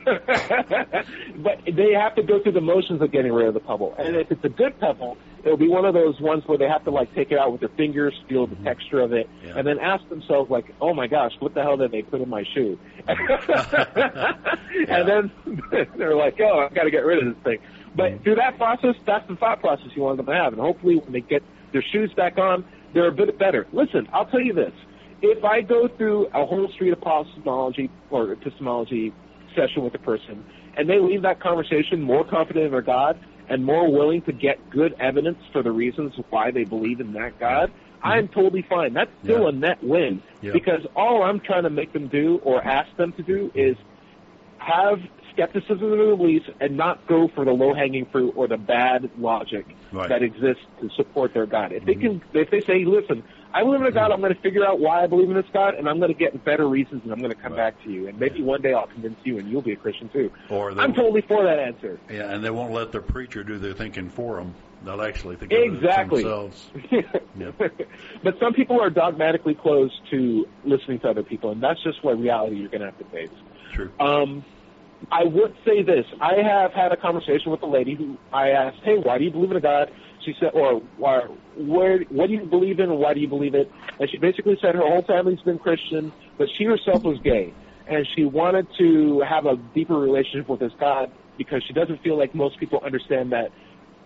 But they have to go through the motions of getting rid of the pebble. And if it's a good pebble, it'll be one of those ones where they have to, like, take it out with their fingers, feel the texture of it, yeah. and then ask themselves, like, oh, my gosh, what the hell did they put in my shoe? yeah. And then they're like, oh, I've got to get rid of this thing. But mm-hmm. through that process, that's the thought process you want them to have. And hopefully when they get their shoes back on, they're a bit better. Listen, I'll tell you this. If I go through a whole street of epistemology or epistemology session with a person, and they leave that conversation more confident in their God and more willing to get good evidence for the reasons why they believe in that God, mm-hmm. I'm totally fine. That's still yeah. a net win yeah. because all I'm trying to make them do or ask them to do is have skepticism of the beliefs and not go for the low-hanging fruit or the bad logic right. that exists to support their God. If mm-hmm. they can, if they say, listen, I believe in a God, I'm going to figure out why I believe in this God, and I'm going to get better reasons, and I'm going to come right. back to you. And maybe yeah. one day I'll convince you, and you'll be a Christian too. Or I'm totally for that answer. Yeah, and they won't let their preacher do their thinking for them. They'll actually think exactly. of it themselves. yeah. But some people are dogmatically closed to listening to other people, and that's just what reality you're going to have to face. True. Um, I would say this. I have had a conversation with a lady who I asked, hey, why do you believe in a God? She said, or why, where, what do you believe in and why do you believe it? And she basically said her whole family's been Christian, but she herself was gay. And she wanted to have a deeper relationship with this God because she doesn't feel like most people understand that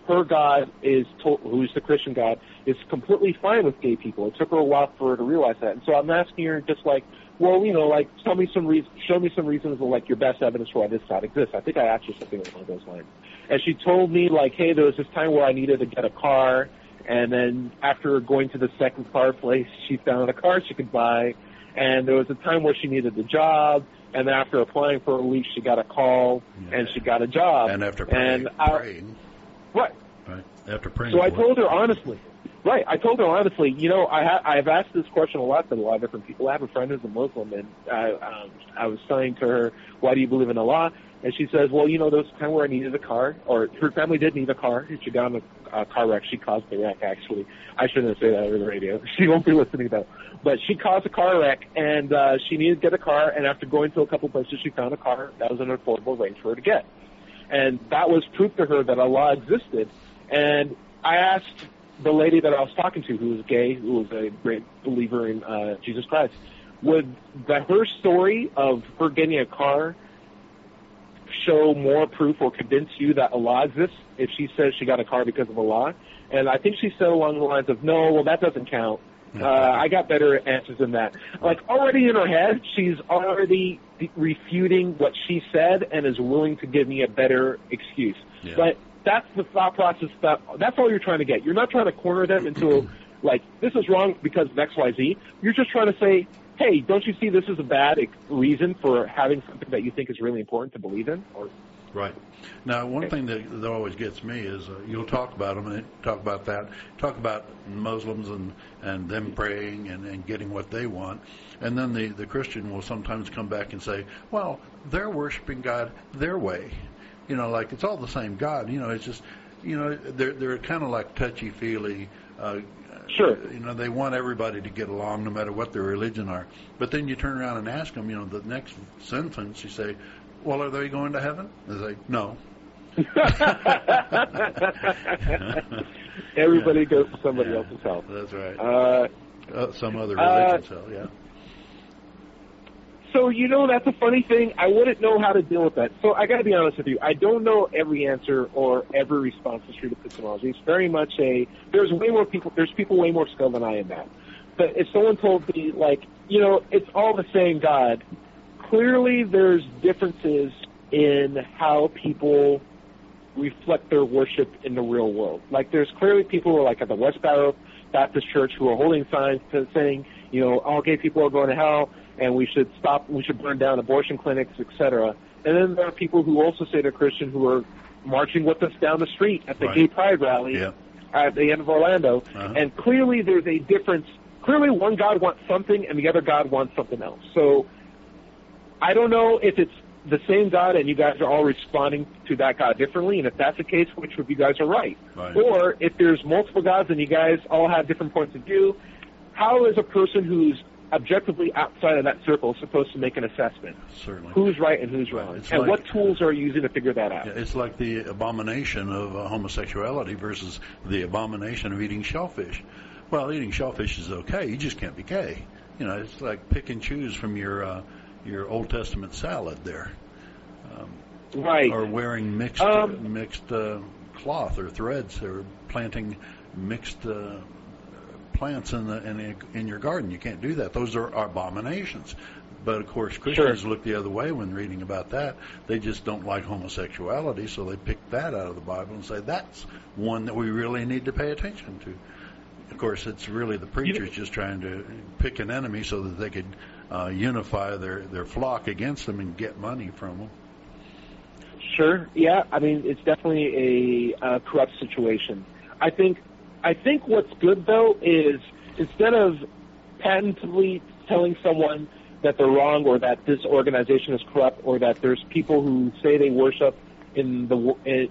her God, is to, who's the Christian God, is completely fine with gay people. It took her a while for her to realize that. And so I'm asking her just like, well, you know, like, tell me some reason, show me some reasons of, like, your best evidence for why this God exists. I think I asked her something along those lines. And she told me, like, hey, there was this time where I needed to get a car, and then after going to the second car place, she found a car she could buy, and there was a time where she needed a job, and then after applying for a week, she got a call, yeah. and she got a job. And after praying. And I, praying. Right. Right. After praying. So I told her honestly. Right. I told her honestly, you know, I ha- I've asked this question a lot to a lot of different people. I have a friend who's a Muslim, and I, um, I was saying to her, why do you believe in Allah? And she says, well, you know, there was a time where I needed a car, or her family did need a car. She got in a, a car wreck. She caused the wreck, actually. I shouldn't say that over the radio. She won't be listening, though. But she caused a car wreck, and uh, she needed to get a car, and after going to a couple places, she found a car that was an affordable range for her to get. And that was proof to her that Allah existed. And I asked the lady that I was talking to, who was gay, who was a great believer in uh, Jesus Christ, would that her story of her getting a car show more proof or convince you that Allah exists if she says she got a car because of Allah? And I think she said along the lines of, no, well, that doesn't count. Uh, I got better answers than that. Like, already in her head, she's already refuting what she said and is willing to give me a better excuse. Yeah. But that's the thought process. That, that's all you're trying to get. You're not trying to corner them into, like, this is wrong because of X, Y, Z. You're just trying to say, hey, don't you see this is a bad reason for having something that you think is really important to believe in? Or Right. Now, one thing that, that always gets me is uh, you'll talk about them and talk about that, talk about Muslims and, and them praying and, and getting what they want, and then the, the Christian will sometimes come back and say, well, they're worshiping God their way. You know, like it's all the same God. You know, it's just, you know, they're, they're kind of like touchy-feely. Uh, Sure. You know, they want everybody to get along no matter what their religion are. But then you turn around and ask them, you know, the next sentence you say, well, are they going to heaven? They say, no. Everybody yeah. goes to somebody yeah. else's hell. That's right. Uh, uh, some other religion's uh, hell, yeah. So, you know, that's a funny thing. I wouldn't know how to deal with that. So I got to be honest with you. I don't know every answer or every response to street epistemology. It's very much a – there's way more people – there's people way more skilled than I am at. But if someone told me, like, you know, it's all the same God – clearly, there's differences in how people reflect their worship in the real world. Like, there's clearly people who are like at the Westboro Baptist Church who are holding signs to, saying, you know, all gay people are going to hell, and we should stop, we should burn down abortion clinics, et cetera. And then there are people who also say they're Christian who are marching with us down the street at the right. gay pride rally yeah. at the end of Orlando. Uh-huh. And clearly, there's a difference. Clearly, one God wants something, and the other God wants something else. So I don't know if it's the same God and you guys are all responding to that God differently, and if that's the case, which of you guys are right? right. Or if there's multiple gods and you guys all have different points of view, how is a person who's objectively outside of that circle is supposed to make an assessment. Certainly. Who's right and who's wrong. It's and like, what tools are you using to figure that out? Yeah, it's like the abomination of uh, homosexuality versus the abomination of eating shellfish. Well, eating shellfish is okay. You just can't be gay. You know, it's like pick and choose from your uh, your Old Testament salad there. Um, right. Or wearing mixed um, mixed uh, cloth or threads or planting mixed... Uh, plants in the in, in your garden. You can't do that. Those are abominations. But of course Christians sure. look the other way when reading about that. They just don't like homosexuality, so they pick that out of the Bible and say that's one that we really need to pay attention to. Of course, it's really the preachers you, just trying to pick an enemy so that they could uh, unify their their flock against them and get money from them. Sure. Yeah. I mean, it's definitely a uh, corrupt situation. I think. I think what's good, though, is instead of patently telling someone that they're wrong or that this organization is corrupt or that there's people who say they worship in the in,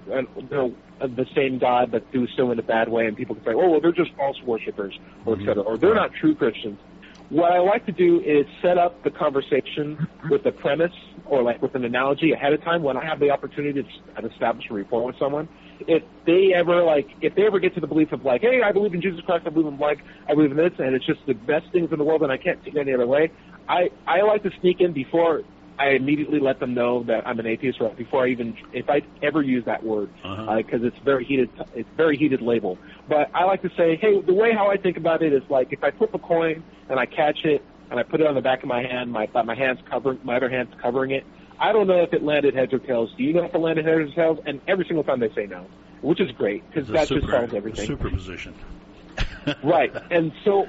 uh, the same God but do so in a bad way, and people can say, oh, well, they're just false worshipers, or mm-hmm. et cetera, or they're not true Christians. What I like to do is set up the conversation with a premise or like with an analogy ahead of time when I have the opportunity to establish a rapport with someone. If they ever like, if they ever get to the belief of like, hey, I believe in Jesus Christ, I believe in like, I believe in this, and it's just the best things in the world, and I can't see it any other way. I I like to sneak in before I immediately let them know that I'm an atheist, or before I even if I ever use that word, because uh-huh. uh, it's very heated, it's very heated label. But I like to say, hey, the way how I think about it is like, if I flip a coin and I catch it and I put it on the back of my hand, my my hand's covering, my other hand's covering it. I don't know if it landed heads or tails. Do you know if it landed heads or tails? And every single time they say no, which is great because that super, just solves everything. Superposition. Right. And so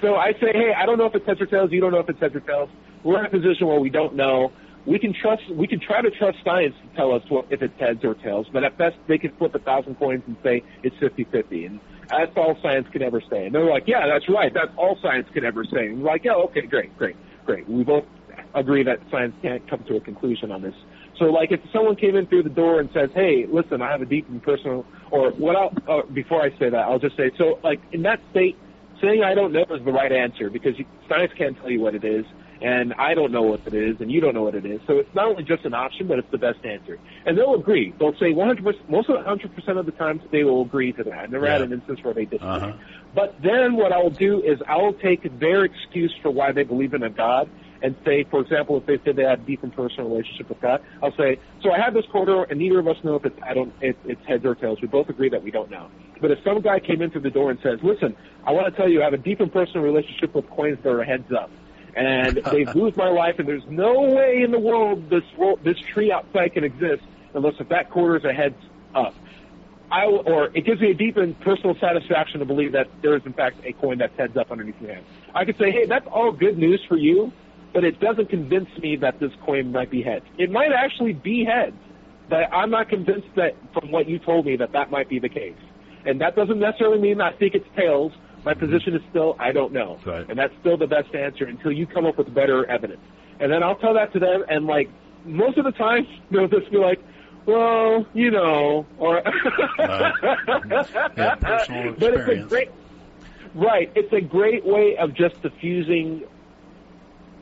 so I say, hey, I don't know if it's heads or tails. You don't know if it's heads or tails. We're in a position where we don't know. We can trust. We can try to trust science to tell us what, if it's heads or tails, but at best they can flip a thousand coins and say it's fifty-fifty. And that's all science can ever say. And they're like, yeah, that's right. That's all science can ever say. And we're like, yeah, okay, great, great, great. We both agree that science can't come to a conclusion on this. So, like, if someone came in through the door and says, hey, listen, I have a deep and personal, or what I'll, or before I say that, I'll just say, so, like, in that state, saying I don't know is the right answer because you, science can't tell you what it is, and I don't know what it is, and you don't know what it is. So it's not only just an option, but it's the best answer. And they'll agree. They'll say one hundred percent, most of one hundred percent of the time, they will agree to that. I never yeah. had an instance where they disagree. Uh-huh. But then what I'll do is I'll take their excuse for why they believe in a God and say, for example, if they said they had a deep and personal relationship with God, I'll say, so I have this quarter, and neither of us know if it's, I don't, if it's heads or tails. We both agree that we don't know. But if some guy came in through the door and says, listen, I want to tell you I have a deep and personal relationship with coins that are heads up, and they've moved my life, and there's no way in the world this world, this tree outside can exist unless if that quarter is a heads up. I will, or it gives me a deep and personal satisfaction to believe that there is, in fact, a coin that's heads up underneath your hand. I could say, hey, that's all good news for you, but it doesn't convince me that this coin might be heads. It might actually be heads, but I'm not convinced that from what you told me that that might be the case. And that doesn't necessarily mean I think it's tails. My position is still, I don't know. Right. And that's still the best answer until you come up with better evidence. And then I'll tell that to them, and, like, most of the time they'll just be like, well, you know, or uh, yeah, personal experience. But it's a great, right, it's a great way of just diffusing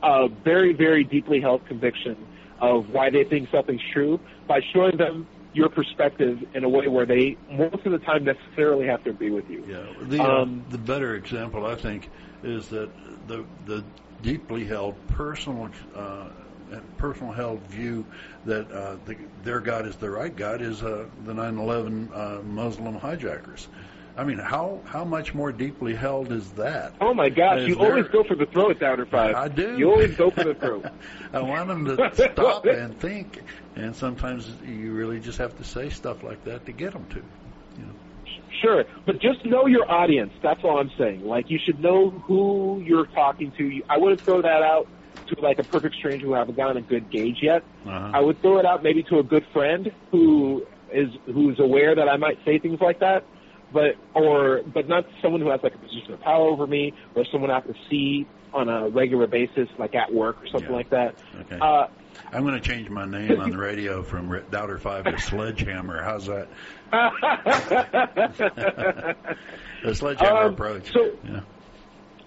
a very, very deeply held conviction of why they think something's true by showing them your perspective in a way where they most of the time necessarily have to agree with you. Yeah, the, um, uh, the better example, I think, is that the the deeply held personal uh, personal held view that uh, the, their God is the right God is uh, the nine eleven uh, Muslim hijackers. I mean, how, how much more deeply held is that? Oh, my gosh. Is you there... always go for the throat, Outer Five. I do. You always go for the throat. I want them to stop and think, and sometimes you really just have to say stuff like that to get them to. You know. Sure, but just know your audience. That's all I'm saying. Like, you should know who you're talking to. I wouldn't throw that out to, like, a perfect stranger who haven't gotten a good gauge yet. Uh-huh. I would throw it out maybe to a good friend who is who's aware that I might say things like that. But or but not someone who has like a position of power over me, or someone I have to see on a regular basis, like at work or something yeah. like that. Okay. Uh, I'm going to change my name on the radio from Doubter Five to Sledgehammer. How's that? The Sledgehammer um, approach. So, yeah.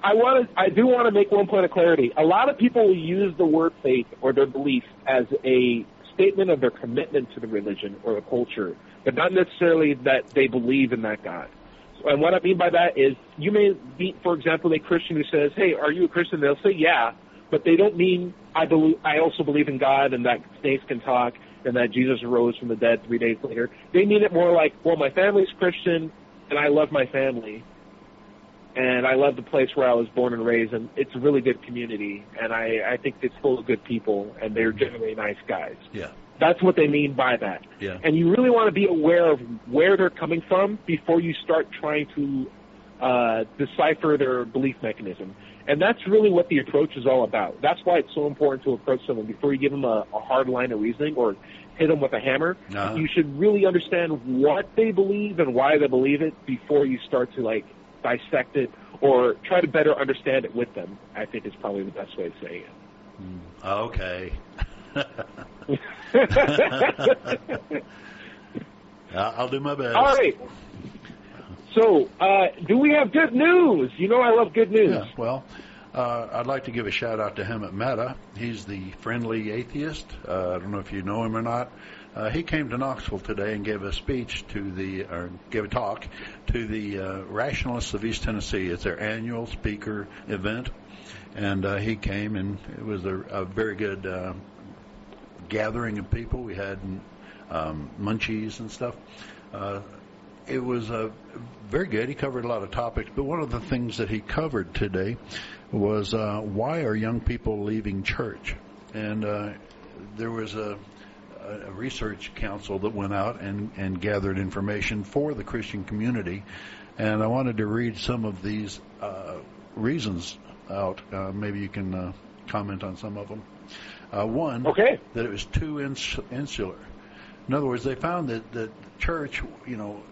I want to, I do want to make one point of clarity. A lot of people will use the word faith or their belief as a statement of their commitment to the religion or the culture, but not necessarily that they believe in that God. And what I mean by that is, you may be, for example, a Christian who says, "Hey, are you a Christian?" They'll say, "Yeah," but they don't mean I believe. I also believe in God and that snakes can talk and that Jesus rose from the dead three days later. They mean it more like, "Well, my family's Christian and I love my family, and I love the place where I was born and raised, and it's a really good community, and I, I think it's full of good people, and they're generally nice guys." Yeah. That's what they mean by that. Yeah. And you really want to be aware of where they're coming from before you start trying to uh, decipher their belief mechanism. And that's really what the approach is all about. That's why it's so important to approach someone before you give them a, a hard line of reasoning or hit them with a hammer. Uh-huh. You should really understand what they believe and why they believe it before you start to, like, dissect it or try to better understand it with them, I think is probably the best way of saying it. Mm, okay. I'll do my best. All right. So, uh, do we have good news? You know I love good news. Yeah, well, uh, I'd like to give a shout-out to Hemant Mehta. He's the friendly atheist. Uh, I don't know if you know him or not. Uh, he came to Knoxville today and gave a speech to the, or gave a talk to the uh, Rationalists of East Tennessee. It's their annual speaker event, and uh, he came, and it was a, a very good uh, gathering of people. We had um, munchies and stuff. Uh, it was uh, very good. He covered a lot of topics, but one of the things that he covered today was uh, why are young people leaving church? And uh, there was a a research council that went out and, and gathered information for the Christian community. And I wanted to read some of these uh, reasons out. Uh, maybe you can uh, comment on some of them. Uh, one, okay. That it was too ins- insular. In other words, they found that, that church, you know,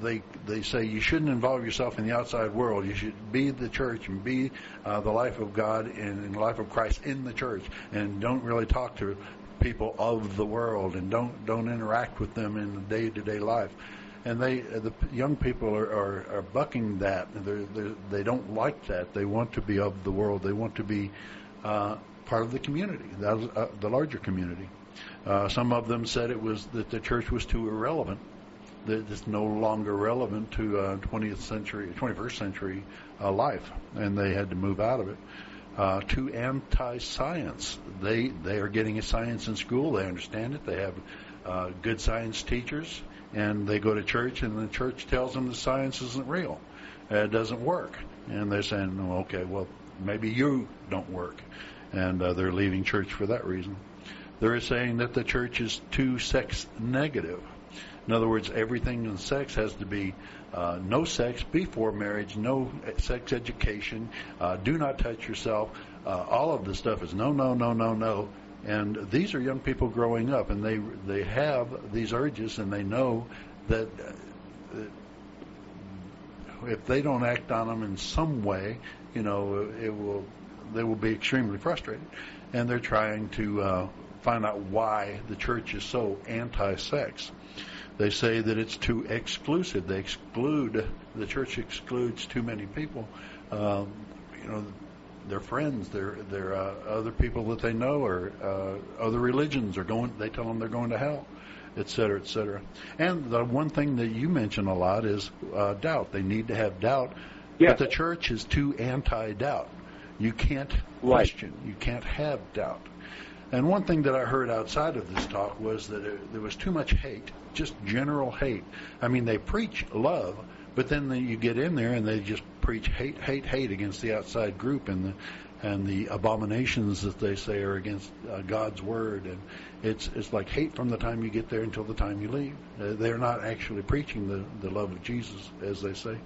They they say you shouldn't involve yourself in the outside world. You should be the church and be uh, the life of God and, and the life of Christ in the church, and don't really talk to people of the world and don't don't interact with them in the day-to-day life. And they the young people are, are, are bucking that. They're, they're, they don't like that. They want to be of the world. They want to be uh, part of the community, that was, uh, the larger community. Uh, some of them said it was that the church was too irrelevant. That it's no longer relevant to uh, twentieth century, twenty-first century uh, life, and they had to move out of it. Uh, to anti-science, they they are getting a science in school. They understand it. They have uh, good science teachers, and they go to church, and the church tells them the science isn't real, uh, it doesn't work, and they're saying, oh, okay, well maybe you don't work, and uh, they're leaving church for that reason. They're saying that the church is too sex negative. In other words, everything in sex has to be uh, no sex before marriage, no sex education, uh, do not touch yourself. Uh, all of this stuff is no, no, no, no, no. And these are young people growing up, and they they have these urges, and they know that if they don't act on them in some way, you know, it will they will be extremely frustrated, and they're trying to uh, find out why the church is so anti-sex. They say that it's too exclusive. They exclude, the church excludes too many people. Um, you know, their friends, their their uh, other people that they know, or uh, other religions are going. They tell them they're going to hell, et cetera, et cetera. And the one thing that you mention a lot is uh, doubt. They need to have doubt, yeah. But the church is too anti-doubt. You can't question. Right. You can't have doubt. And one thing that I heard outside of this talk was that it, there was too much hate, just general hate. I mean, they preach love, but then the, you get in there and they just preach hate, hate, hate against the outside group and the and the abominations that they say are against uh, God's word. And it's it's like hate from the time you get there until the time you leave. Uh, they're not actually preaching the, the love of Jesus, as they say.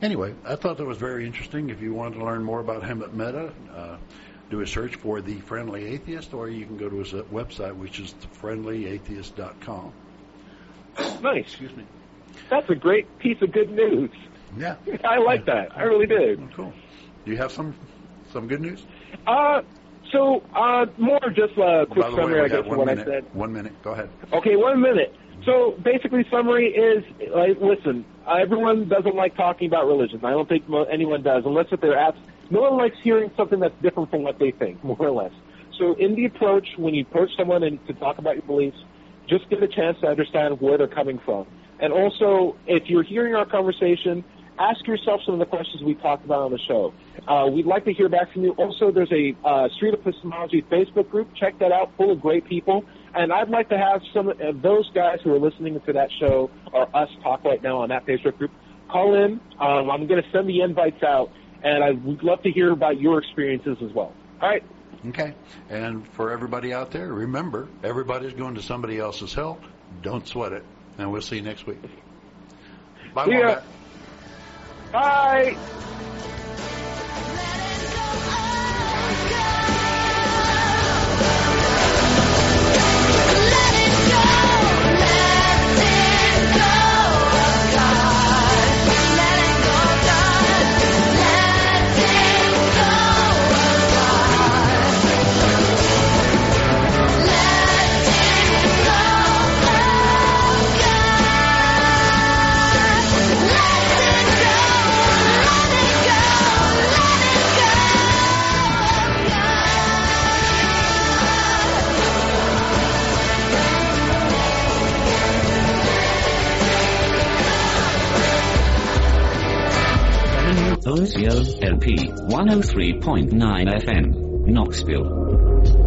Anyway, I thought that was very interesting. If you wanted to learn more about Hemant Mehta, uh, do a search for The Friendly Atheist, or you can go to his website, which is friendly atheist dot com. Nice. Excuse me. That's a great piece of good news. Yeah. I like that. I really did. Oh, cool. Do you have some some good news? Uh, so, uh, more just a quick summary, I guess, of what I said. One minute. Go ahead. Okay, one minute. So basically, summary is, like, listen, everyone doesn't like talking about religion. I don't think anyone does, unless if they're asked. No one likes hearing something that's different from what they think, more or less. So in the approach, when you approach someone and to talk about your beliefs, just give a chance to understand where they're coming from. And also, if you're hearing our conversation, ask yourself some of the questions we talked about on the show. Uh, we'd like to hear back from you. Also, there's a uh, Street Epistemology Facebook group. Check that out, full of great people. And I'd like to have some of those guys who are listening to that show or us talk right now on that Facebook group call in. Um, I'm going to send the invites out, and I would love to hear about your experiences as well. All right. Okay. And for everybody out there, remember, everybody's going to somebody else's hell. Don't sweat it. And we'll see you next week. Bye. Yeah. Bye. N P one oh three point nine F M, Knoxville.